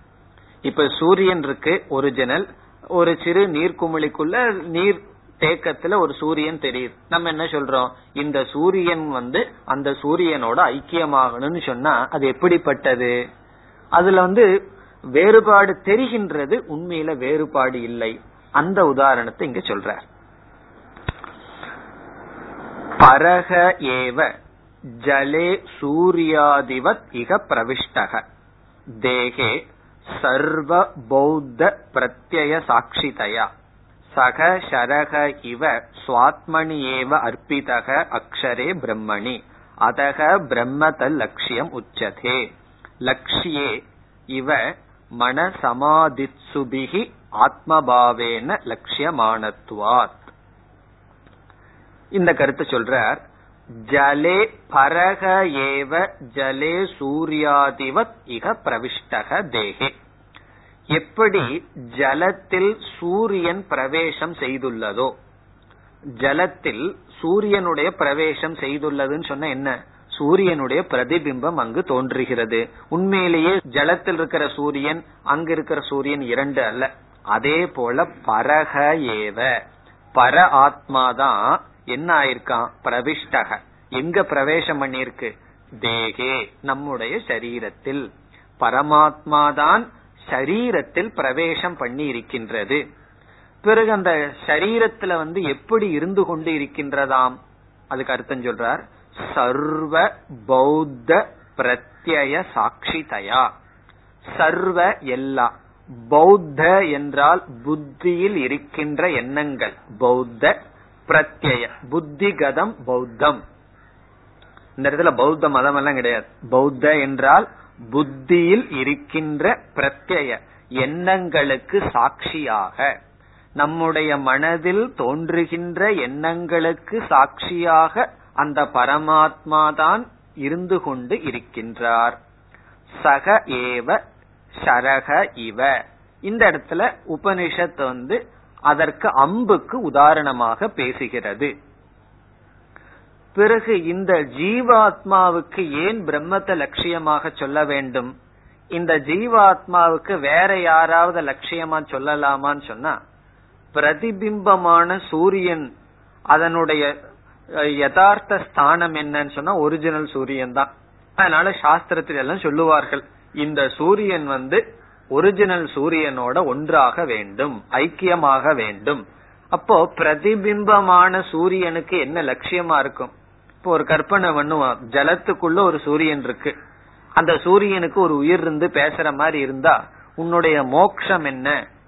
இப்ப சூரியன் இருக்கு, ஒரு ஜன்னல், ஒரு சிறு நீர்க்குமிழிக்குள்ள நீர் தேக்கத்துல ஒரு சூரியன் தெரியுது. நம்ம என்ன சொல்றோம், இந்த சூரியன் அந்த சூரியனோட ஐக்கியமாகணும்னு சொன்னா அது எப்படிப்பட்டது? அதுல வேறுபாடு தெரிகின்றது, உண்மையில வேறுபாடு இல்லை. அந்த உதாரணத்தை இங்க சொல்றார். பரக ஏவ ஜலே சூர்யாதிவத் இக பிரவிஷ்டக தேகே சர்வ பௌத்த பிரத்யய சாட்சிதயா சக ஷரக இவ ஸ்வாத்மணி ஏவ அர்ப்பிதக அக்ஷரே பிரம்மணி அதக பிரம்மதல் லட்சியம் உச்சதே லட்சியே இவ மன சமாதித்சுபிகி ஆத்மபாவேன லட்சியமானத்வாத். இந்த கருத்து சொல்றார். ஜலே பரக ஏவ ஜலே சூர்யாதிவத் இக பிரவிஷ்டக தேகே, எப்படி ஜலத்தில் சூரியன் பிரவேசம் செய்துள்ளதோ, ஜலத்தில் சூரியனுடைய பிரவேசம் செய்துள்ளதுன்னு சொன்ன என்ன, சூரியனுடைய பிரதிபிம்பம் அங்கு தோன்றுகிறது. உண்மையிலேயே ஜலத்தில் இருக்கிற சூரியன் அங்கு இருக்கிற சூரியன் இரண்டு அல்ல. அதே போல பரக ஏவ பர ஆத்மாதான் என்ன ஆயிருக்கான், பிரவிஷ்டக எங்க பிரவேசம் பண்ணிருக்கு, தேகே நம்முடைய சரீரத்தில். பரமாத்மாதான் சரீரத்தில் பிரவேசம் பண்ணி இருக்கின்றது. பிறகு அந்த சரீரத்துல எப்படி இருந்து கொண்டு இருக்கின்றதாம், அதுக்கு அர்த்தம் சொல்றார். சர்வ பௌத்த பிரத்யய சாட்சிதயா, சர்வ எல்லா, பௌத்த என்றால் புத்தியில் இருக்கின்ற எண்ணங்கள், பௌத்த பிரத்யய புத்திகதம் பௌத்தம். இந்த இடத்துல பௌத்த மதம் எல்லாம் கிடையாது. பௌத்த என்றால் புத்தியில் இருக்கின்ற பிரத்யய எண்ணங்களுக்கு சாட்சியாக, நம்முடைய மனதில் தோன்றுகின்ற எண்ணங்களுக்கு சாட்சியாக அந்த பரமாத்மாதான் இருந்து கொண்டு இருக்கின்றார். சக ஏவ ஷரக இவ, இந்த இடத்துல உபனிஷத் அதற்கு அம்புக்கு உதாரணமாக பேசுகிறது. பிறகு இந்த ஜீவாத்மாவுக்கு ஏன் பிரம்மத்தை லட்சியமாக சொல்ல வேண்டும், இந்த ஜீவாத்மாவுக்கு வேற யாராவது லட்சியமா சொல்லலாமான்னு சொன்னா, பிரதிபிம்பமான சூரியன் அதனுடைய யதார்த்த ஸ்தானம் என்னன்னு சொன்னா ஒரிஜினல் சூரியன் தான். அதனால சாஸ்திரத்துல எல்லாம் சொல்லுவார்கள், இந்த சூரியன் ஒரிஜினல் சூரியனோட ஒன்றாக வேண்டும், ஐக்கியமாக வேண்டும். அப்போ பிரதிபிம்பமான சூரியனுக்கு என்ன லட்சியமா இருக்கும்? இப்போ ஒரு கற்பனை பண்ணுவான், ஜலத்துக்குள்ள ஒரு சூரியன் இருக்கு, அந்த சூரியனுக்கு ஒரு உயிர் இருந்து பேசுற மாதிரி இருந்தா உன்னுடைய மோட்சம் என்ன,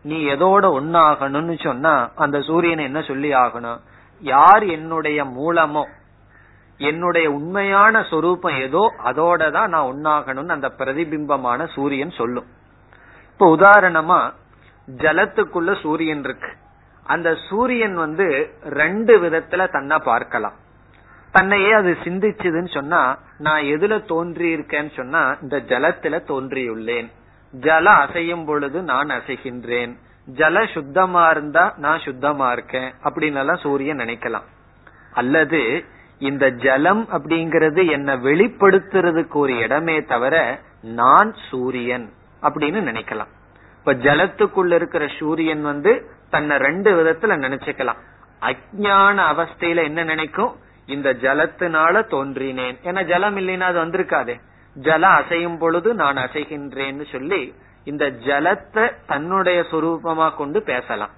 நீ எதோட ஒன்னாகணும்னு சொன்னா அந்த சூரியன் என்ன சொல்லி ஆகணும்? யார் என்னுடைய மூலமோ, என்னுடைய உண்மையான சொரூபம் ஏதோ, அதோட தான் நான் ஒன்னாகணும்னு அந்த பிரதிபிம்பமான சூரியன் சொல்லும். இப்போ உதாரணமா ஜலத்துக்குள்ள சூரியன் இருக்கு, அந்த சூரியன் ரெண்டு விதத்துல தன்னை பார்க்கலாம். தன்னையே அது சிந்திச்சதுன்னு சொன்னா, நான் எதுல தோன்றி இருக்கேன்னு சொன்னா இந்த ஜலத்துல தோன்றியுள்ளேன், ஜல அசையும் பொழுது நான் அசைகின்றேன், ஜல சுத்தமா இருந்தா நான் சுத்தமா இருக்கேன் அப்படின்னு எல்லாம் சூரியன் நினைக்கலாம். அல்லது இந்த ஜலம் அப்படிங்கறது என்னை வெளிப்படுத்துறதுக்கு ஒரு இடமே தவிர நான் சூரியன் அப்படின்னு நினைக்கலாம். இப்ப ஜலத்துக்குள்ள இருக்கிற சூரியன் தன்னை ரெண்டு விதத்துல நினைச்சுக்கலாம். அஞ்ஞான அவஸ்தையில என்ன நினைக்கும், இந்த ஜலத்தினால தோன்றினேன், ஏன்னா ஜலம் இல்லைன்னா அது வந்திருக்காதே, ஜல அசையும் பொழுது நான் அசைகின்றேன்னு சொல்லி இந்த ஜலத்தை தன்னுடைய சொரூபமா கொண்டு பேசலாம்.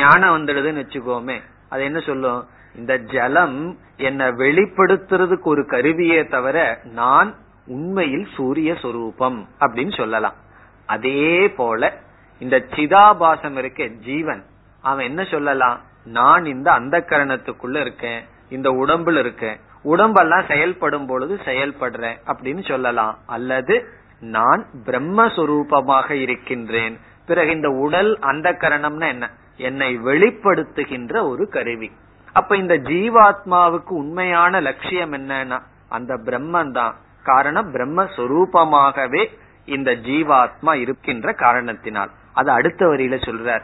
ஞானம் வந்துடுதுன்னு வச்சுக்கோமே, அது என்ன சொல்லும், இந்த ஜலம் என்னை வெளிப்படுத்துறதுக்கு ஒரு கருவியே தவிர நான் உண்மையில் சூரிய சொரூபம் அப்படின்னு சொல்லலாம். அதே போல இந்த சிதாபாசம் இருக்க ஜீவன், அவன் என்ன சொல்லலாம், நான் இந்த அந்த கரணத்துக்குள்ள இருக்கேன், இந்த உடம்புல இருக்கேன், உடம்பெல்லாம் செயல்படும் பொழுது செயல்படுறேன் அப்படின்னு சொல்லலாம். அல்லது நான் பிரம்மஸ்வரூபமாக இருக்கின்றேன், பிறகு இந்த உடல் அந்த கரணம்னா என்ன, என்னை வெளிப்படுத்துகின்ற ஒரு கருவி. அப்ப இந்த ஜீவாத்மாவுக்கு உண்மையான லட்சியம் என்னன்னா அந்த பிரம்மன் தான். காரணம் பிரம்மஸ்வரூபமாகவே இந்த ஜீவாத்மா இருக்கின்ற காரணத்தினால். அது அடுத்த வரியில சொல்றார்,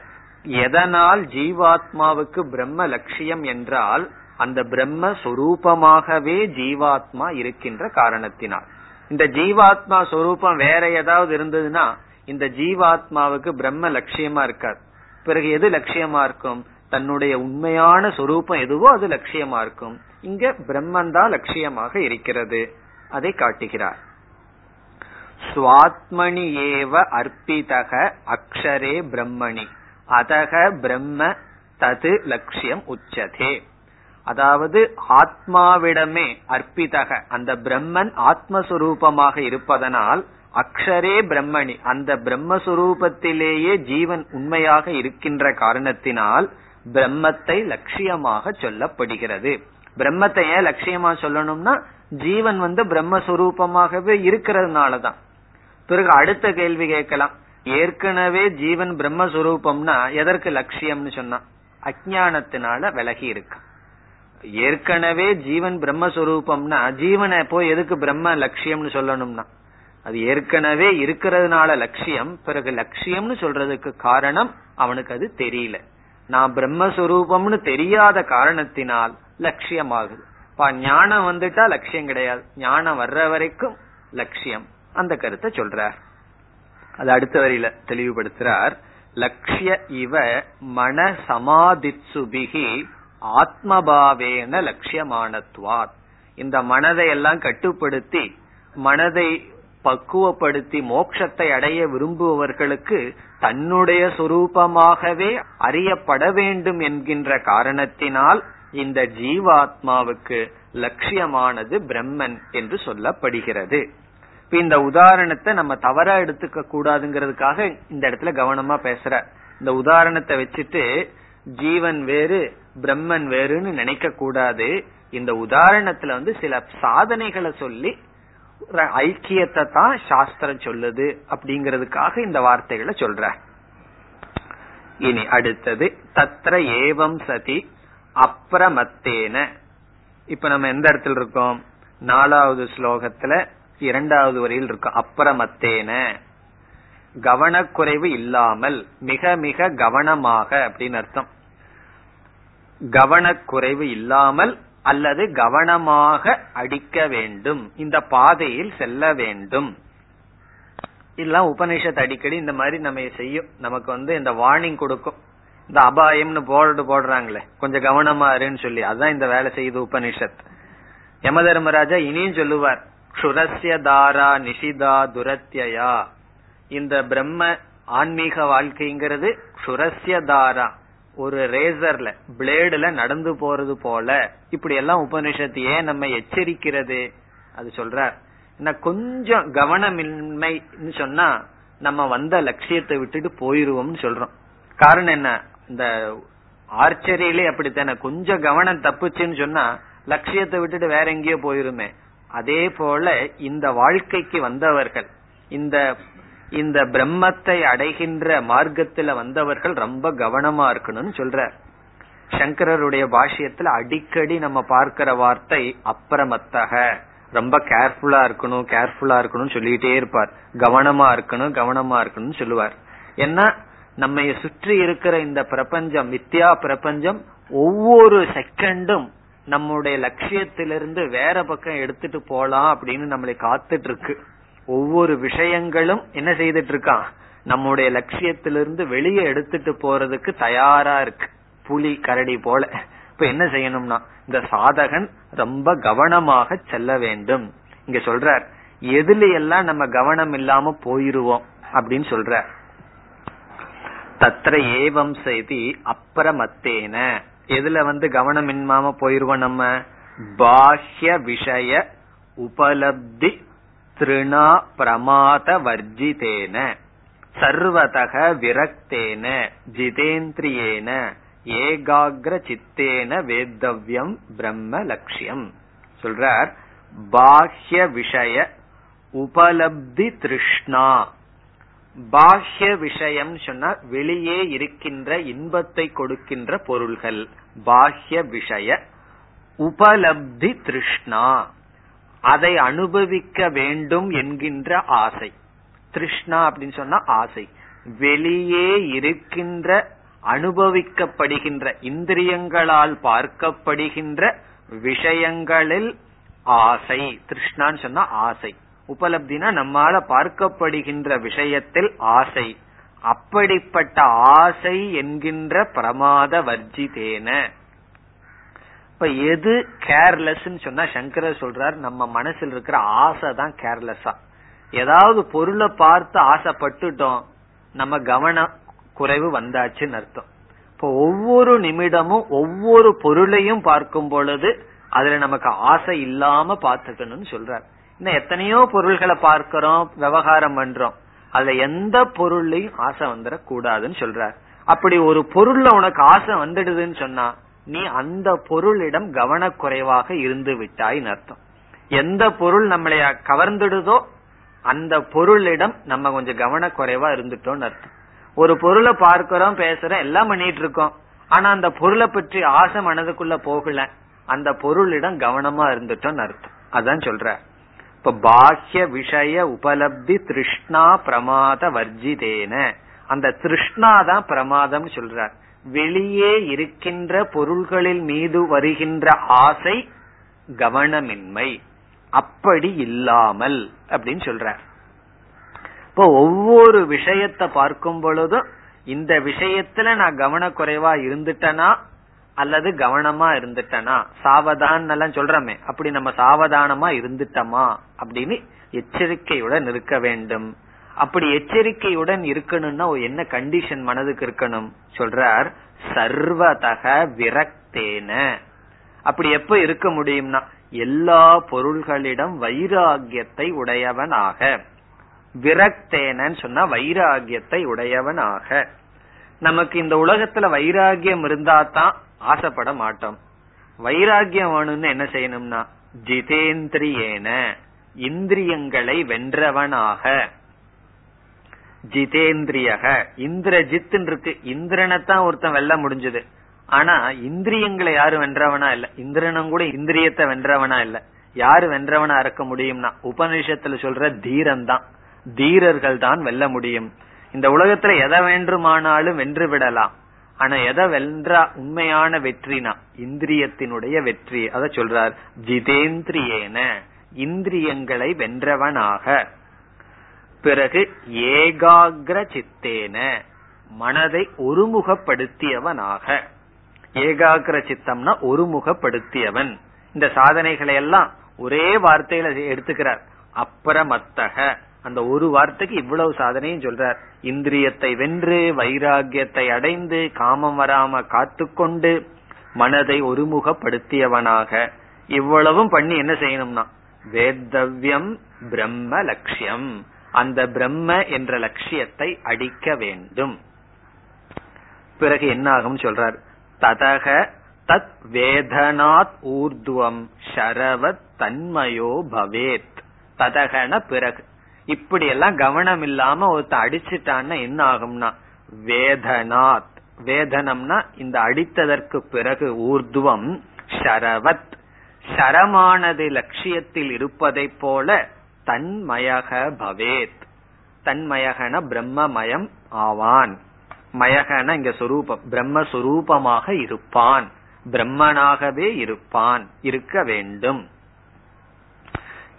எதனால் ஜீவாத்மாவுக்கு பிரம்ம லட்சியம் என்றால் அந்த பிரம்ம சொரூபமாகவே ஜீவாத்மா இருக்கின்ற காரணத்தினால். இந்த ஜீவாத்மா சொரூபம் வேற ஏதாவது இருந்ததுன்னா இந்த ஜீவாத்மாவுக்கு பிரம்ம லட்சியமா இருக்காது. பிறகு எது லட்சியமா இருக்கும், தன்னுடைய உண்மையான சொரூபம் எதுவோ அது லட்சியமா இருக்கும். இங்க பிரம்மன் தான் லட்சியமாக இருக்கிறது, அதை காட்டுகிறார். ஸ்வாத்மணி ஏவ அர்ப்பிதக அக்ஷரே பிரம்மணி அதக பிரம்ம தது லட்சியம் உச்சதே. அதாவது ஆத்மாவிடமே அர்ப்பிதக, அந்த பிரம்மன் ஆத்மஸ்வரூபமாக இருப்பதனால் அக்ஷரே பிரம்மணி, அந்த பிரம்மஸ்வரூபத்திலேயே ஜீவன் உண்மையாக இருக்கின்ற காரணத்தினால் பிரம்மத்தை லட்சியமாக சொல்லப்படுகிறது. பிரம்மத்தை ஏன் லட்சியமா சொல்லணும்னா ஜீவன் பிரம்மஸ்வரூபமாகவே இருக்கிறதுனாலதான். பிறகு அடுத்த கேள்வி கேட்கலாம், ஏற்கனவே ஜீவன் பிரம்மஸ்வரூபம்னா எதற்கு லட்சியம்னு சொன்னா அஜ்ஞானத்தினால விலகி இருக்கு. ஏற்கனவே ஜீவன் பிரம்மஸ்வரூபம்னா ஜீவனை போய் எதுக்கு பிரம்ம லட்சியம்னு சொல்லணும்னா அது ஏற்கனவே இருக்கிறதுனால லட்சியம். பிறகு லட்சியம்னு சொல்றதுக்கு காரணம் அவனுக்கு அது தெரியல, நான் பிரம்மஸ்வரூபம்னு தெரியாத காரணத்தினால் லட்சியமாகுது. இப்ப ஞானம் வந்துட்டா லட்சியம் கிடையாது, ஞானம் வர்ற வரைக்கும் லட்சியம். அந்த கருத்தை சொல்றார், அது அடுத்த வரையில தெளிவுபடுத்துறார். லட்சிய இவ மன சமாதிசுபிகி ஆத்மபாவேன லட்சியமானத்வாத். இந்த மனதை எல்லாம் கட்டுப்படுத்தி மனதை பக்குவப்படுத்தி மோட்சத்தை அடைய விரும்புபவர்களுக்கு தன்னுடைய சொரூபமாகவே அறியப்பட வேண்டும் என்கின்ற காரணத்தினால் இந்த ஜீவாத்மாவுக்கு லட்சியமானது பிரம்மன் என்று சொல்லப்படுகிறது. இந்த உதாரணத்தை நம்ம தவறா எடுத்துக்க கூடாதுங்கிறதுக்காக இந்த இடத்துல கவனமா பேசுற. இந்த உதாரணத்தை வச்சுட்டு ஜீவன் வேறு பிரம்மன் வேறுன்னு நினைக்க கூடாது. இந்த உதாரணத்துல சில சாதனைகளை சொல்லி ஐக்கியத்தை தான் சாஸ்திரம் சொல்லுது அப்படிங்கறதுக்காக இந்த வார்த்தைகளை சொல்ற. இனி அடுத்தது தத்ர ஏவம் சதி அப்ரமத்தேன. இப்ப நம்ம எந்த இடத்துல இருக்கோம், 4வது ஸ்லோகத்துல 2வது வரையில் இருக்கோம். அப்ரமத்தேன கவனக்குறைவு இல்லாமல், மிக மிக கவனமாக அப்படின்னு அர்த்தம். கவனக்குறைவு இல்லாமல் அல்லது கவனமாக அடிக்க வேண்டும், இந்த பாதையில் செல்ல வேண்டும். இதெல்லாம் உபநிஷத் அடிக்கடி இந்த மாதிரி நம்ம செய்யும், நமக்கு இந்த வார்னிங் கொடுக்கும். இந்த அபாயம்னு போர்டு போடுறாங்களே, கொஞ்சம் கவனமா இருன்னு சொல்லி, அதான் இந்த வேலை செய்யுது உபனிஷத். யம தர்மராஜா இனியும் சொல்லுவார், சுரஸ்ய தாரா நிஷிதா துரத்யா. இந்த பிரம்ம ஆன்மீக வாழ்க்கைங்கிறது சுரஸ்ய தாரா, ஒரு ரேசர்ல பிளேடுல நடந்து போறது போல இப்படி எல்லாம் உபனிஷத்து ஏன் நம்ம எச்சரிக்கிறது அது சொல்ற. கொஞ்சம் கவனமின்மைன்னு சொன்னா நம்ம வந்த லட்சியத்தை விட்டுட்டு போயிருவோம்னு சொல்றோம். காரணம் என்ன, இந்த ஆர்ச்சரியிலே அப்படித்தானே, கொஞ்சம் கவனம் தப்புச்சுன்னு சொன்னா லட்சியத்தை விட்டுட்டு வேற எங்கேயோ போயிருமே. அதே போல இந்த வாழ்க்கைக்கு வந்தவர்கள், இந்த பிரம்மத்தை அடைகின்ற மார்க்கத்துல வந்தவர்கள் ரொம்ப கவனமா இருக்கணும்னு சொல்றார். சங்கரருடைய பாஷ்யத்துல அடிக்கடி நம்ம பார்க்கிற வார்த்தை அப்பிரமத்தக, ரொம்ப கேர்ஃபுல்லா இருக்கணும் கேர்ஃபுல்லா இருக்கணும்னு சொல்லிட்டே இருப்பார். கவனமா இருக்கணும் கவனமா இருக்கணும்னு சொல்லுவார். ஏன்னா நம்ம சுற்றி இருக்கிற இந்த பிரபஞ்சம், மித்யா பிரபஞ்சம், ஒவ்வொரு செகண்டும் நம்முடைய லட்சியத்திலிருந்து வேற பக்கம் எடுத்துட்டு போலாம் அப்படின்னு நம்மளை காத்துட்டு இருக்கு. ஒவ்வொரு விஷயங்களும் என்ன செய்துட்டு இருக்கான், நம்முடைய லட்சியத்திலிருந்து வெளியே எடுத்துட்டு போறதுக்கு தயாரா இருக்கு, புலி கரடி போல. இப்ப என்ன செய்யணும்னா இந்த சாதகன் ரொம்ப கவனமாக செல்ல வேண்டும். இங்க சொல்றார் எதுல எல்லாம் நம்ம கவனம் இல்லாம போயிருவோம் அப்படின்னு சொல்ற. தத்ர ஏவம் செய்தி அப்பிரமத்தேன, எதுல கவனம் இல்லாம போயிருவோம், நம்ம பாஹ்ய விஷய உபலப்தி திருணா பிரமாத வர்ஜிதேன சர்வதக விரக்தேன ஜிதேந்திரியேன ஏகாக்ர சித்தேன வேதவ்யம் பிரம்ம லட்சியம். சொல்றார் பாஹ்ய விஷய உபலப்தி திருஷ்ணா. பாஹ்ய விஷயம் சொன்னா வெளியே இருக்கின்ற இன்பத்தை கொடுக்கின்ற பொருள்கள். பாஹ்ய விஷய உபலப்தி திருஷ்ணா, அதை அனுபவிக்க வேண்டும் என்கின்ற ஆசை. திருஷ்ணா அப்படின்னு சொன்னா ஆசை, வெளியே இருக்கின்ற அனுபவிக்கப்படுகின்ற இந்திரியங்களால் பார்க்கப்படுகின்ற விஷயங்களில் ஆசை. திருஷ்ணான்னு சொன்னா ஆசை, உபலப்தினா நம்மால பார்க்கப்படுகின்ற விஷயத்தில் ஆசை. அப்படிப்பட்ட ஆசை என்கின்ற பிரமாத வர்ஜிதேன. இப்ப எது கேர்லெஸ் சொன்னா சங்கரர் சொல்றார் நம்ம மனசில் இருக்கிற ஆசை தான் கேர்லெஸ்ஸா. ஏதாவது பொருளை பார்த்து ஆசைப்பட்டுட்டோம், நம்ம கவன குறைவு வந்தாச்சுன்னு அர்த்தம். இப்போ ஒவ்வொரு நிமிடமும் ஒவ்வொரு பொருளையும் பார்க்கும் பொழுது அதுல நமக்கு ஆசை இல்லாம பாத்துக்கணும்னு சொல்றார். இன்னும் எத்தனையோ பொருள்களை பார்க்கிறோம், விவகாரம் பண்றோம், அதுல எந்த பொருளையும் ஆசை வந்துடக்கூடாதுன்னு சொல்றார். அப்படி ஒரு பொருள்ல உனக்கு ஆசை வந்துடுதுன்னு சொன்னா நீ அந்த பொருளிடம் கவனக்குறைவாக இருந்து விட்டாய் அர்த்தம். எந்த பொருள் நம்மளை கவர்ந்துடுதோ அந்த பொருளிடம் நம்ம கொஞ்சம் கவனக்குறைவா இருந்துட்டோம்னு அர்த்தம். ஒரு பொருளை பார்க்கிறோம், பேசுறோம், எல்லாம் பண்ணிட்டு இருக்கோம், ஆனா அந்த பொருளை பற்றி ஆசை மனதுக்குள்ள போகல, அந்த பொருளிடம் கவனமா இருந்துட்டோம்னு அர்த்தம். அதான் சொல்ற இப்ப பாஹ்ய விஷய உபலப்தி திருஷ்ணா பிரமாத வர்ஜிதேன. அந்த திருஷ்ணா தான் பிரமாதம் சொல்ற. வெளியே இருக்கின்ற பொருள்களில் மீது வருகின்ற ஆசை கவனமின்மை, அப்படி இல்லாமல் அப்படின்னு சொல்ற. இப்போ ஒவ்வொரு விஷயத்தை பார்க்கும் பொழுதும் இந்த விஷயத்துல நான் கவனக்குறைவா இருந்துட்டனா அல்லது கவனமா இருந்துட்டனா, சாவதான் எல்லாம் சொல்றமே, அப்படி நம்ம சாவதானமா இருந்துட்டோமா அப்படின்னு எச்சரிக்கையுடன் இருக்க வேண்டும். அப்படி எச்சரிக்கையுடன் இருக்கணும்னா என்ன கண்டிஷன் மனதுக்கு இருக்கணும் சொல்றார், சர்வதக விரக்தேன. அப்படி எப்ப இருக்க முடியும்னா எல்லா பொருள்களிடம் வைராகியத்தை உடையவனாக. விரக்தேனன்னு சொன்னா வைராகியத்தை உடையவனாக. நமக்கு இந்த உலகத்துல வைராகியம் இருந்தாதான் ஆசைப்பட மாட்டோம். வைராகியம் வேணும்னு என்ன செய்யணும்னா ஜிதேந்திரியேன, இந்திரியங்களை வென்றவனாக. ஜிதேந்திரியக இந்திரஜித் இருக்கு, இந்திரனைத்தான் ஒருத்தன் வெல்ல முடிஞ்சது. ஆனா இந்திரியங்களை யாரும் வென்றவனா இல்ல, இந்திரனும் கூட இந்திரியத்தை வென்றவனா இல்ல. யாரு வென்றவனா இருக்க முடியும்னா உபநிஷத்துல சொல்ற தீரன் தான், தீரர்கள் தான் வெல்ல முடியும். இந்த உலகத்துல எதை வேண்டுமானாலும் வென்று விடலாம், ஆனா எதை வென்றா உண்மையான வெற்றினா இந்திரியத்தினுடைய வெற்றி. அத சொல்றார் ஜிதேந்திரியேன, இந்திரியங்களை வென்றவனாக. பிறகு ஏகாக்ர சித்தேன, மனதை ஒருமுகப்படுத்தியவனாக. ஏகாக்ர சித்தம்னா ஒருமுகப்படுத்தியவன். இந்த சாதனைகளை எல்லாம் ஒரே வார்த்தையில எடுத்துக்கிறார், அப்பிரமத்தக அந்த ஒரு வார்த்தைக்கு இவ்வளவு சாதனையும் சொல்றார். இந்திரியத்தை வென்று வைராகியத்தை அடைந்து காமம் வராம காத்து கொண்டு மனதை ஒருமுகப்படுத்தியவனாக இவ்வளவும் பண்ணி என்ன செய்யணும்னா வேதவ்யம் பிரம்ம லட்சியம், அந்த பிரம்ம என்ற லட்சியத்தை அடிக்க வேண்டும். பிறகு என்ன ஆகும் சொல்றார், ததக தத் வேதனாத் ஊர்துவம் ஷரவத் தன்மயோ பவேத். ததகன பிறகு, இப்படி எல்லாம் கவனம் இல்லாம ஒருத்த அடிச்சுட்டான்னா என்ன ஆகும்னா வேதனாத், வேதனம்னா இந்த அடித்ததற்கு பிறகு ஊர்துவம் ஷரவத், சரமானது லட்சியத்தில் இருப்பதை போல தன்மயக பவேத், தன்மயகன பிரம்மமயம் ஆவான், மயகன இங்க சொரூபம், பிரம்மஸ்வரூபமாக இருப்பான், பிரம்மனாகவே இருப்பான், இருக்க வேண்டும்.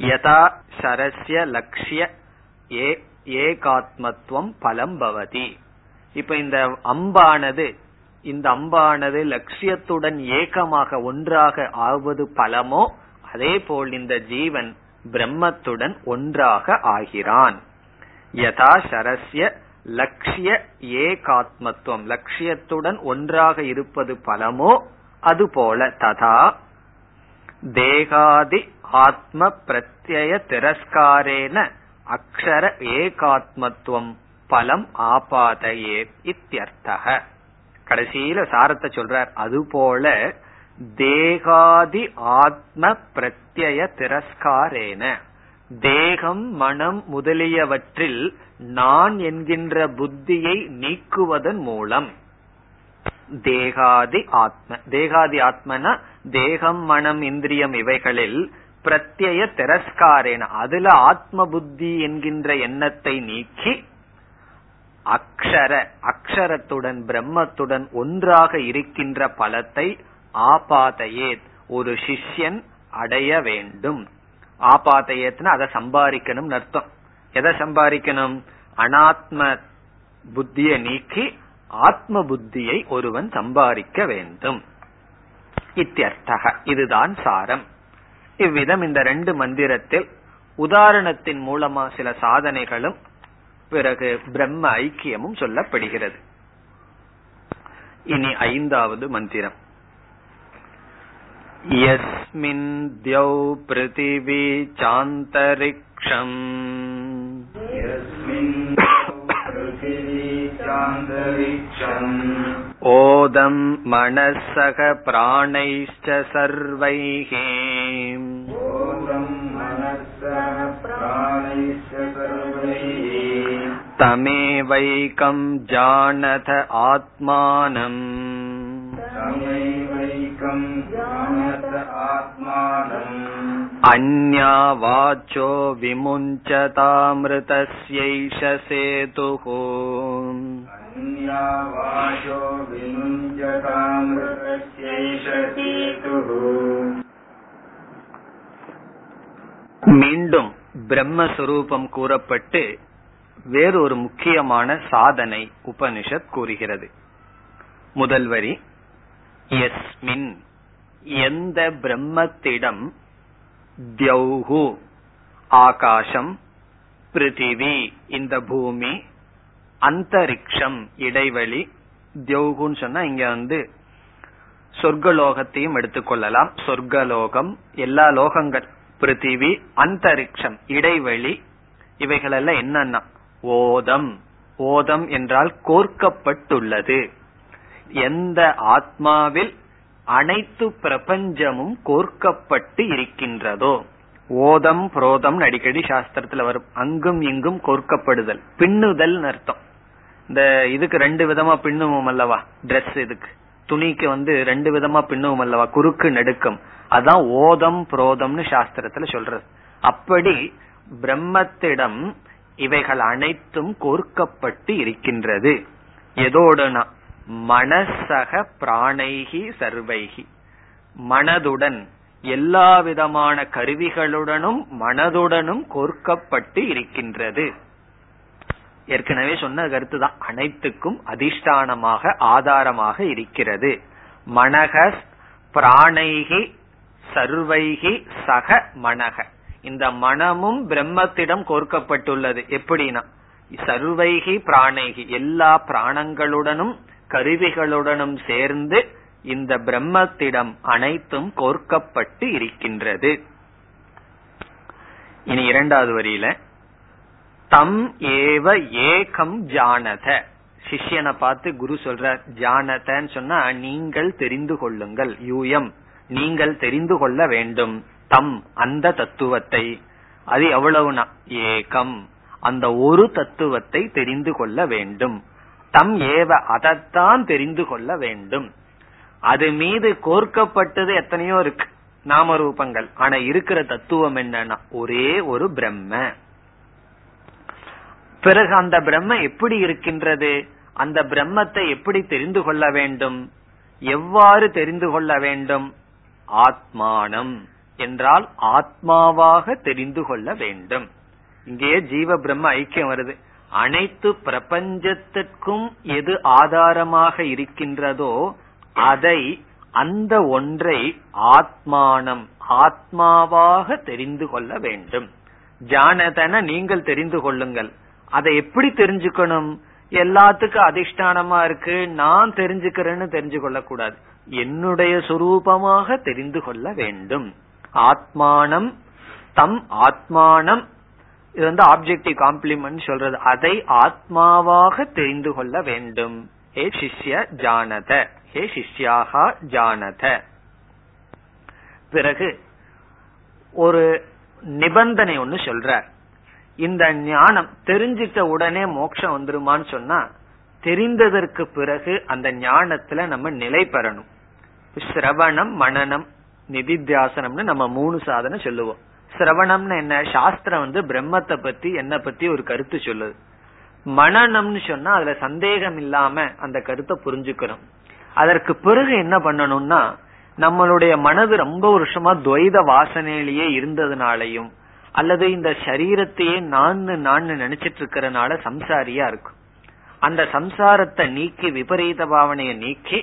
யதா சரஸ்ய லட்சிய ஏகாத்மத்துவம் பலம் பவதி. இப்ப இந்த அம்பானது, லட்சியத்துடன் ஏகமாக ஒன்றாக ஆவது பலமோ அதே போல் இந்த ஜீவன் பிரம்மத்துடன் ஒன்றாக ஆகிறான். யதா சரஸ்ய லட்சிய ஏகாத்மத்துவம், லட்சியத்துடன் ஒன்றாக இருப்பது பலமோ அதுபோல ததா தேகாதி ஆத்ம பிரத்யய திரஸ்காரேன அக்ஷர ஏகாத்மத்துவம் பலம் ஆபாதையே இத்தியர்த்தக. கடைசியில சாரத்தை சொல்றார், அதுபோல தேகாதி ஆத்ம பிரத்யய திரஸ்காரேன, தேகம் மனம் முதலியவற்றில் நான் என்கின்ற புத்தியை நீக்குவதன் மூலம், தேகாதி ஆத்ம, தேகாதி ஆத்மனா தேகம் மனம் இந்திரியம் இவைகளில், பிரத்யய திரஸ்காரேன அதுல ஆத்ம புத்தி என்கின்ற எண்ணத்தை நீக்கி அக்ஷர, அக்ஷரத்துடன் பிரம்மத்துடன் ஒன்றாக இருக்கின்ற பலத்தை ஆபாதையே ஒரு சிஷ்யன் அடைய வேண்டும். ஆபாதையேத்னா அதை சம்பாதிக்கணும் அர்த்தம். எதை சம்பாதிக்கணும்? அனாத்ம புத்தியை நீக்கி ஆத்ம புத்தியை ஒருவன் சம்பாதிக்க வேண்டும். இத்தியர்த்தக, இதுதான் சாரம். இவ்விதம் இந்த ரெண்டு மந்திரத்தில் உதாரணத்தின் மூலமா சில சாதனைகளும் பிறகு பிரம்ம ஐக்கியமும் சொல்லப்படுகிறது. இனி ஐந்தாவது மந்திரம். யஸ்மின் த்யௌ ப்ருதிவி சாந்தரிக்ஷம் ஓதம் மனசக பிராணைஷ்ச சர்வைஹி தமேவைகம் ஜானத ஆத்மானம் அன்யா வாச்சோ விமுஞ்சதாம்ருதஸ்யைஷ சேதுஹ மீண்டும் பிரம்மஸ்வரூபம் கூறப்பட்டு வேறொரு முக்கியமான சாதனை உபனிஷத் கூறுகிறது. முதல் வரி யஸ்மின், எந்த பிரம்மத்திடம், த்யௌஹு ஆகாசம், பிருத்திவி இந்த பூமி, அந்தரிக்ஷம் இடைவெளி, த்யௌஹுன்னு சொன்னா இங்க சொர்க்கலோகத்தையும் எடுத்துக்கொள்ளலாம், சொர்க்கலோகம் எல்லா லோகங்கள், பிருத்திவி அந்தரிக்ஷம் இடைவெளி, இவைகளெல்லாம் என்னன்னா ஓதம், ஓதம் என்றால் கோர்க்கப்பட்டுள்ளது, எந்த ஆத்மாவில் அனைத்து பிரபஞ்சமும் கோர்க்கப்பட்டு இருக்கின்றதோ, ஓதம் புரோதம் அடிக்கடி சாஸ்திரத்துல வரும், அங்கும் இங்கும் கோர்க்கப்படுதல், பின்னுதல் அர்த்தம். இந்த இதுக்கு ரெண்டு விதமா பின்னுவோம் அல்லவா, டிரெஸ் இதுக்கு துணிக்கு ரெண்டு விதமா பின்னுவோம் அல்லவா, குறுக்கு நடுக்கம், அதான் ஓதம் புரோதம்னு சாஸ்திரத்துல சொல்றது. அப்படி பிரம்மத்திடம் இவைகள் அனைத்தும் கோர்க்கப்பட்டு இருக்கின்றது. எதோடுனா மனசக பிராணைகி சர்வைகி, மனதுடன் எல்லா விதமான கருவிகளுடனும் மனதுடனும் கோர்க்கப்பட்டு இருக்கின்றது. ஏற்கனவே சொன்ன கருத்துதான், அனைத்துக்கும் அதிஷ்டானமாக ஆதாரமாக இருக்கிறது. மனக பிராணைகி சர்வைகி சக மனக, இந்த மனமும் பிரம்மத்திடம் கோர்க்கப்பட்டுள்ளது. எப்படின்னா சர்வைகி பிராணைகி, எல்லா பிராணங்களுடனும் கருவிகளுடனும் சேர்ந்து இந்த பிரம்மத்திடம் அனைத்தும் கோர்க்கப்பட்டு இருக்கின்றது. இனி இரண்டாவது வரியில தம் ஏவ ஏகம் ஜானத, சிஷ்யனை பார்த்து குரு சொல்ற ஜானதன்னு சொன்னா நீங்கள் தெரிந்து கொள்ளுங்கள், யூஎம் நீங்கள் தெரிந்து கொள்ள வேண்டும், தம் அந்த தத்துவத்தை, அது எவ்வளவுனா ஏகம், அந்த ஒரு தத்துவத்தை தெரிந்து கொள்ள வேண்டும். தம் ஏவ அதைத்தான் தெரிந்து கொள்ள வேண்டும். அது மீது கோர்க்கப்பட்டது எத்தனையோ இருக்கு நாம ரூபங்கள், ஆனா இருக்கிற தத்துவம் என்னன்னா ஒரே ஒரு பிரம்ம. பிறகு அந்த பிரம்ம எப்படி இருக்கின்றது, அந்த பிரம்மத்தை எப்படி தெரிந்து கொள்ள வேண்டும், எவ்வாறு தெரிந்து கொள்ள வேண்டும், ஆத்மானம் என்றால் ஆத்மாவாக தெரிந்து கொள்ள வேண்டும். இங்கேயே ஜீவ பிரம்ம ஐக்கியம் வருது. அனைத்து பிரபஞ்சத்திற்கும் எது ஆதாரமாக இருக்கின்றதோ அதை, அந்த ஒன்றை ஆத்மானம், ஆத்மாவாக தெரிந்து கொள்ள வேண்டும். ஜானதன நீங்கள் தெரிந்து கொள்ளுங்கள். அதை எப்படி தெரிஞ்சுக்கணும்? எல்லாத்துக்கும் அதிஷ்டானமா இருக்கு நான் தெரிஞ்சுக்கிறேன்னு தெரிஞ்சு கொள்ள கூடாது, என்னுடைய சுரூபமாக தெரிந்து கொள்ள வேண்டும். ஆத்மானம் தம் ஆத்மானம், இது வந்து ஆப்ஜெக்டிவ் காம்ப்ளிமெண்ட் சொல்றது, அதை ஆத்மாவாக தெரிந்து கொள்ள வேண்டும். ஹே சிஷ்ய ஜானத, ஹே சிஷ்யாக ஜானத. பிறகு ஒரு நிபந்தனை ஒன்னு சொல்ற, இந்த ஞானம் தெரிஞ்சிட்ட உடனே மோட்சம் வந்துருமான்னு சொன்னா தெரிந்ததற்கு பிறகு அந்த ஞானத்துல நம்ம நிலை பெறணும். சிரவணம், மனநம், நிதித்தியாசனம்னு நம்ம மூணு சாதனை சொல்லுவோம். சிரவணம்னு என்ன, சாஸ்திரம் வந்து பிரம்மத்தை பத்தி என்ன பத்தி ஒரு கருத்து சொல்லுது. மனநம்னு சொன்னா அதுல சந்தேகம் இல்லாம அந்த கருத்தை புரிஞ்சுக்கிறோம். அதற்கு பிறகு என்ன பண்ணணும்னா, நம்மளுடைய மனது ரொம்ப வருஷமா துவைத வாசனையிலேயே இருந்ததுனாலையும் அல்லது இந்த சரீரத்தையே நான் நினைச்சிட்டு இருக்கிறனால சம்சாரியா இருக்கும், அந்த சம்சாரத்தை நீக்கி விபரீத பாவனைய நீக்கி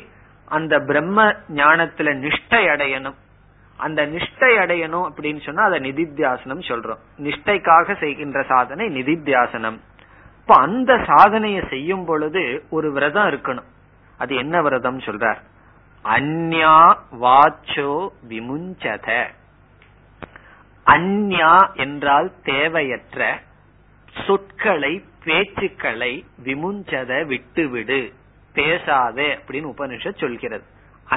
அந்த பிரம்ம ஞானத்துல நிஷ்டை அடையணும். அந்த நிஷ்டை அடையணும் அப்படின்னு சொன்னா அதை நிதித்தியாசனம் சொல்றோம். நிஷ்டைக்காக செய்கின்ற சாதனை நிதித்தியாசனம். இப்ப அந்த சாதனையை செய்யும் பொழுது ஒரு விரதம் இருக்கணும். அது என்ன விரதம் சொல்றார், அன்யா வாச்சோ விமுஞ்சத. அன்யா என்றால் தேவையற்ற சொற்களை, பேச்சுக்களை, விமுஞ்சத விட்டுவிடு, பேசாதே அப்படின்னு உபனிஷத் சொல்கிறது.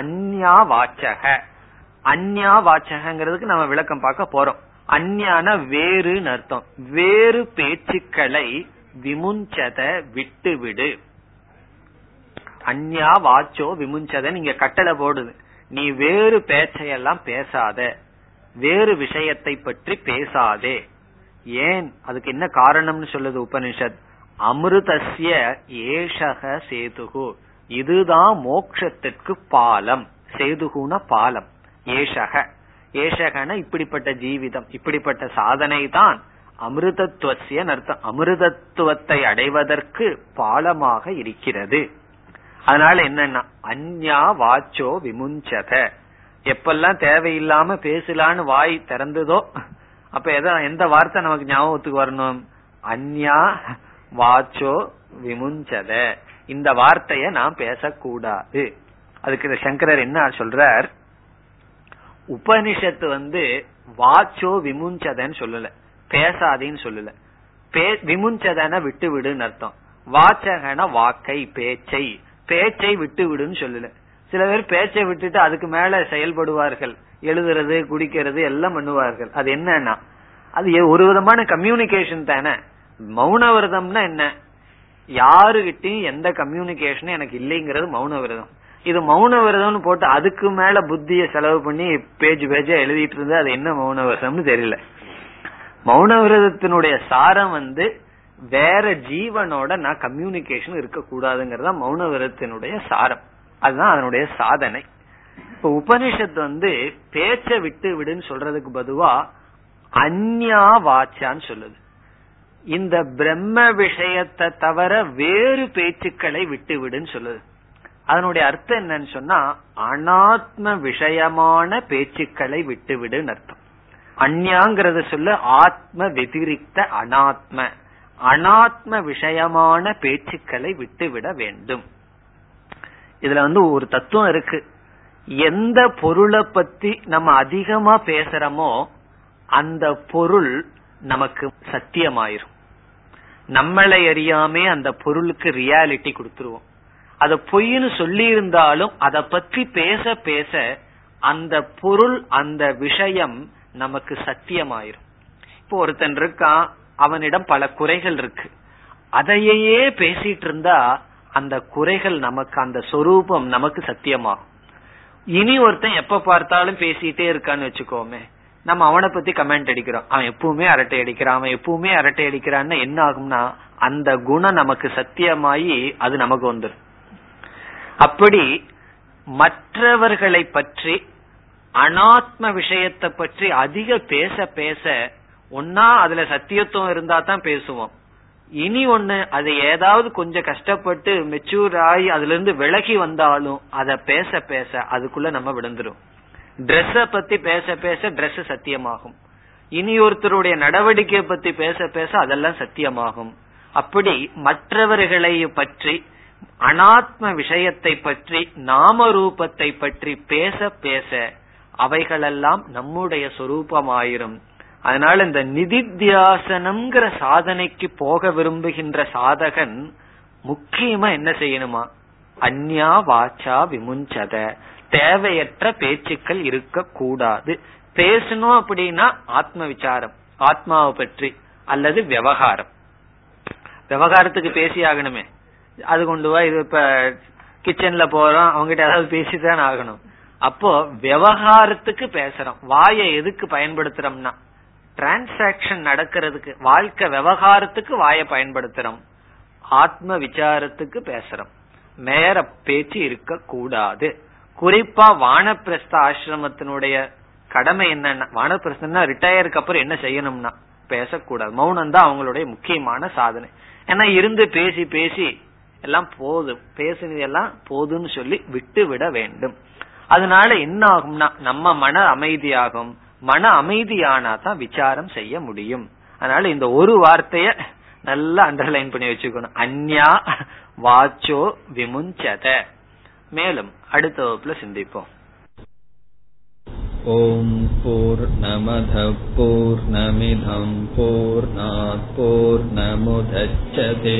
அன்யா வாச்சக, அன்யா வாச்சகங்கிறதுக்கு நம்ம விளக்கம் பார்க்க போறோம். அன்யான வேறுன்னு அர்த்தம். வேறு பேச்சுக்களை விமுஞ்சத விட்டுவிடு. அன்யா வாச்சோ விமுஞ்சத, நீங்க கட்டளை போடுது, நீ வேறு பேச்சையெல்லாம் பேசாத, வேறு விஷயத்தை பற்றி பேசாதே. ஏன், அதுக்கு என்ன காரணம்னு சொல்லுது உபனிஷத், அமிர்தஸ்ய ஏஷக சேதுகு, இதுதான் மோட்சத்திற்கு பாலம். சேதுகுன பாலம், ஏஷக ஏஷகன இப்படிப்பட்ட ஜீவிதம், இப்படிப்பட்ட சாதனை தான் அமிர்தத்துவசிய அர்த்தம், அமிர்தத்துவத்தை அடைவதற்கு பாலமாக இருக்கிறது. அதனால என்னன்னா அன்யா வாச்சோ விமுஞ்சத, எப்பெல்லாம் தேவையில்லாம பேசலான்னு வாய் திறந்ததோ அப்ப எந்த வார்த்தை நமக்கு ஞாபகத்துக்கு வரணும், அன்யா வாச்சோ விமுஞ்சத, இந்த வார்த்தைய நான் பேசக்கூடாது. அதுக்கு சங்கரர் என்ன சொல்றார், உபனிஷத்து வந்து வாச்சோ விமுஞ்சதன்னு சொல்லல, பேசாதேன்னு சொல்லல, விமுஞ்சதன விட்டு விடுன்னு அர்த்தம், வாச்சகன வாக்கை பேச்சை, பேச்சை விட்டு விடுன்னு சொல்லல. சில பேர் பேச்சை விட்டுட்டு அதுக்கு மேல செயல்படுவார்கள், எழுதுறது, குடிக்கிறது எல்லாம் பண்ணுவார்கள். அது என்னன்னா அது ஒரு விதமான கம்யூனிகேஷன் தானே. மௌன விரதம்னா என்ன, யாருகிட்டையும் எந்த கம்யூனிகேஷனும் எனக்கு இல்லைங்கிறது மௌன விரதம். இது மௌன விரதம்னு போட்டு அதுக்கு மேல புத்திய செலவு பண்ணி பேஜ் பேஜா எழுதிட்டு இருந்து அது என்ன மௌன விரதம்னு தெரியல. மௌன விரதத்தினுடைய சாரம் வந்து வேற ஜீவனோட நான் கம்யூனிகேஷன் இருக்கக்கூடாதுங்கிறதா மௌன விரதத்தினுடைய சாரம். அதுதான் அதனுடைய சாதனை. இப்ப உபனிஷத்து வந்து பேச்சை விட்டு விடுன்னு சொல்றதுக்கு பதுவா அன்யா வாச்சான்னு சொல்லுது. இந்த பிரம்ம விஷயத்தை தவிர வேறு பேச்சுக்களை விட்டு விடுன்னு சொல்லுது. அதனுடைய அர்த்தம் என்னன்னு சொன்னா அனாத்ம விஷயமான பேச்சுக்களை விட்டு விடுன்னு அர்த்தம். அன்யாங்கிறது சொல்ல ஆத்ம வெதிரிக்த அனாத்ம அனாத்ம விஷயமான பேச்சுக்களை விட்டுவிட வேண்டும். இதுல ஒரு தத்துவம் இருக்கு, எந்த பொருளை பத்தி நம்ம அதிகமா பேசுறோமோ அந்த பொருள் நமக்கு சத்தியமாயிரும். நம்மளை அறியாமே அந்த பொருளுக்கு ரியாலிட்டி கொடுத்துருவோம். அதை பொய்ன்னு சொல்லி இருந்தாலும் அதை பற்றி பேச பேச அந்த பொருள் அந்த விஷயம் நமக்கு சத்தியமாயிரும். இப்போ ஒருத்தன் இருக்கான், அவனிடம் பல குறைகள் இருக்கு, அதையே பேசிட்டு இருந்தா அந்த குறைகள் நமக்கு அந்த சொரூபம் நமக்கு சத்தியமாகும். இனி ஒருத்தன் எப்ப பார்த்தாலும் பேசிட்டே இருக்கான்னு வச்சுக்கோமே, நம்ம அவனை பத்தி கமெண்ட் அடிக்கிறோம், அவன் எப்பவுமே அரட்டை அடிக்கிறான், அவன் எப்பவுமே அரட்டை அடிக்கிறான்னு என்ன ஆகும்னா அந்த குணம் நமக்கு சத்தியமாயி அது நமக்கு வந்துடும். அப்படி மற்றவர்களை பற்றி அனாத்ம விஷயத்தை பற்றி அதிக பேச பேச ஒன்னா அதுல சத்தியத்துவம் இருந்தா தான் பேசுவோம். இனி ஒண்ணு அது ஏதாவது கொஞ்சம் கஷ்டப்பட்டு மெச்சூர் ஆகி அதுல இருந்து விலகி வந்தாலும் அத பேச பேச அதுக்குள்ள நம்ம விழுந்துரும். டிரெஸ் பத்தி பேச பேச டிரெஸ் சத்தியமாகும். இனி ஒருத்தருடைய நடவடிக்கையை பத்தி பேச பேச அதெல்லாம் சத்தியமாகும். அப்படி மற்றவர்களை பற்றி அனாத்ம விஷயத்தை பற்றி நாம ரூபத்தை பற்றி பேச பேச அவைகளெல்லாம் நம்முடைய சொரூபமாயிரும். அதனால இந்த நிதித்தியாசனம்ங்கிற சாதனைக்கு போக விரும்புகின்ற சாதகன் முக்கியமா என்ன செய்யணுமா, அன்யா வாச்சா விமுஞ்சத, தேவையற்ற பேச்சுக்கள் இருக்க கூடாது. பேசணும் அப்படின்னா ஆத்ம விசாரம், ஆத்மாவை பற்றி, அல்லது விவகாரம். விவகாரத்துக்கு பேசி ஆகணுமே, அது கொண்டு வா, இது இப்ப கிச்சன்ல போறோம், அவங்ககிட்ட ஏதாவது பேசிதான் ஆகணும். அப்போ விவகாரத்துக்கு பேசுறோம். வாயை எதுக்கு பயன்படுத்துறோம்னா டிரான்சாக்சன் நடக்கிறதுக்கு, வாழ்க்கை விவகாரத்துக்கு வாயை பயன்படுத்துறோம். ஆத்ம விசாரத்துக்கு பேசுறோம். மேற பேச்சு இருக்க கூடாது. குறிப்பா வானப்பிரஸ்த ஆசிரமத்தினுடைய கடமை என்னன்னா, வானப்பிரஸ்தா ரிட்டையருக்கு அப்புறம் என்ன செய்யணும்னா பேசக்கூடாது. மௌனம் தான் அவங்களுடைய முக்கியமான சாதனை. ஏன்னா இருந்து பேசி பேசி எல்லாம் போதும், பேசினதெல்லாம் போதும்னு சொல்லி விட்டு விட வேண்டும். அதனால என்ன ஆகும்னா நம்ம மன அமைதியாகும். மன அமைதியானா தான் விசாரம் செய்ய முடியும். அதனால இந்த ஒரு வார்த்தைய நல்லா அண்டர்லைன் பண்ணி வச்சுக்கணும், அன்யா வாச்சோ விமுஞ்சத. மேலும் அடுத்த வகுப்புல சிந்திப்போம். ஓம் பூர்ணமத பூர்ணமிதம் பூர்ணாத் பூர்ணமுதச்யதே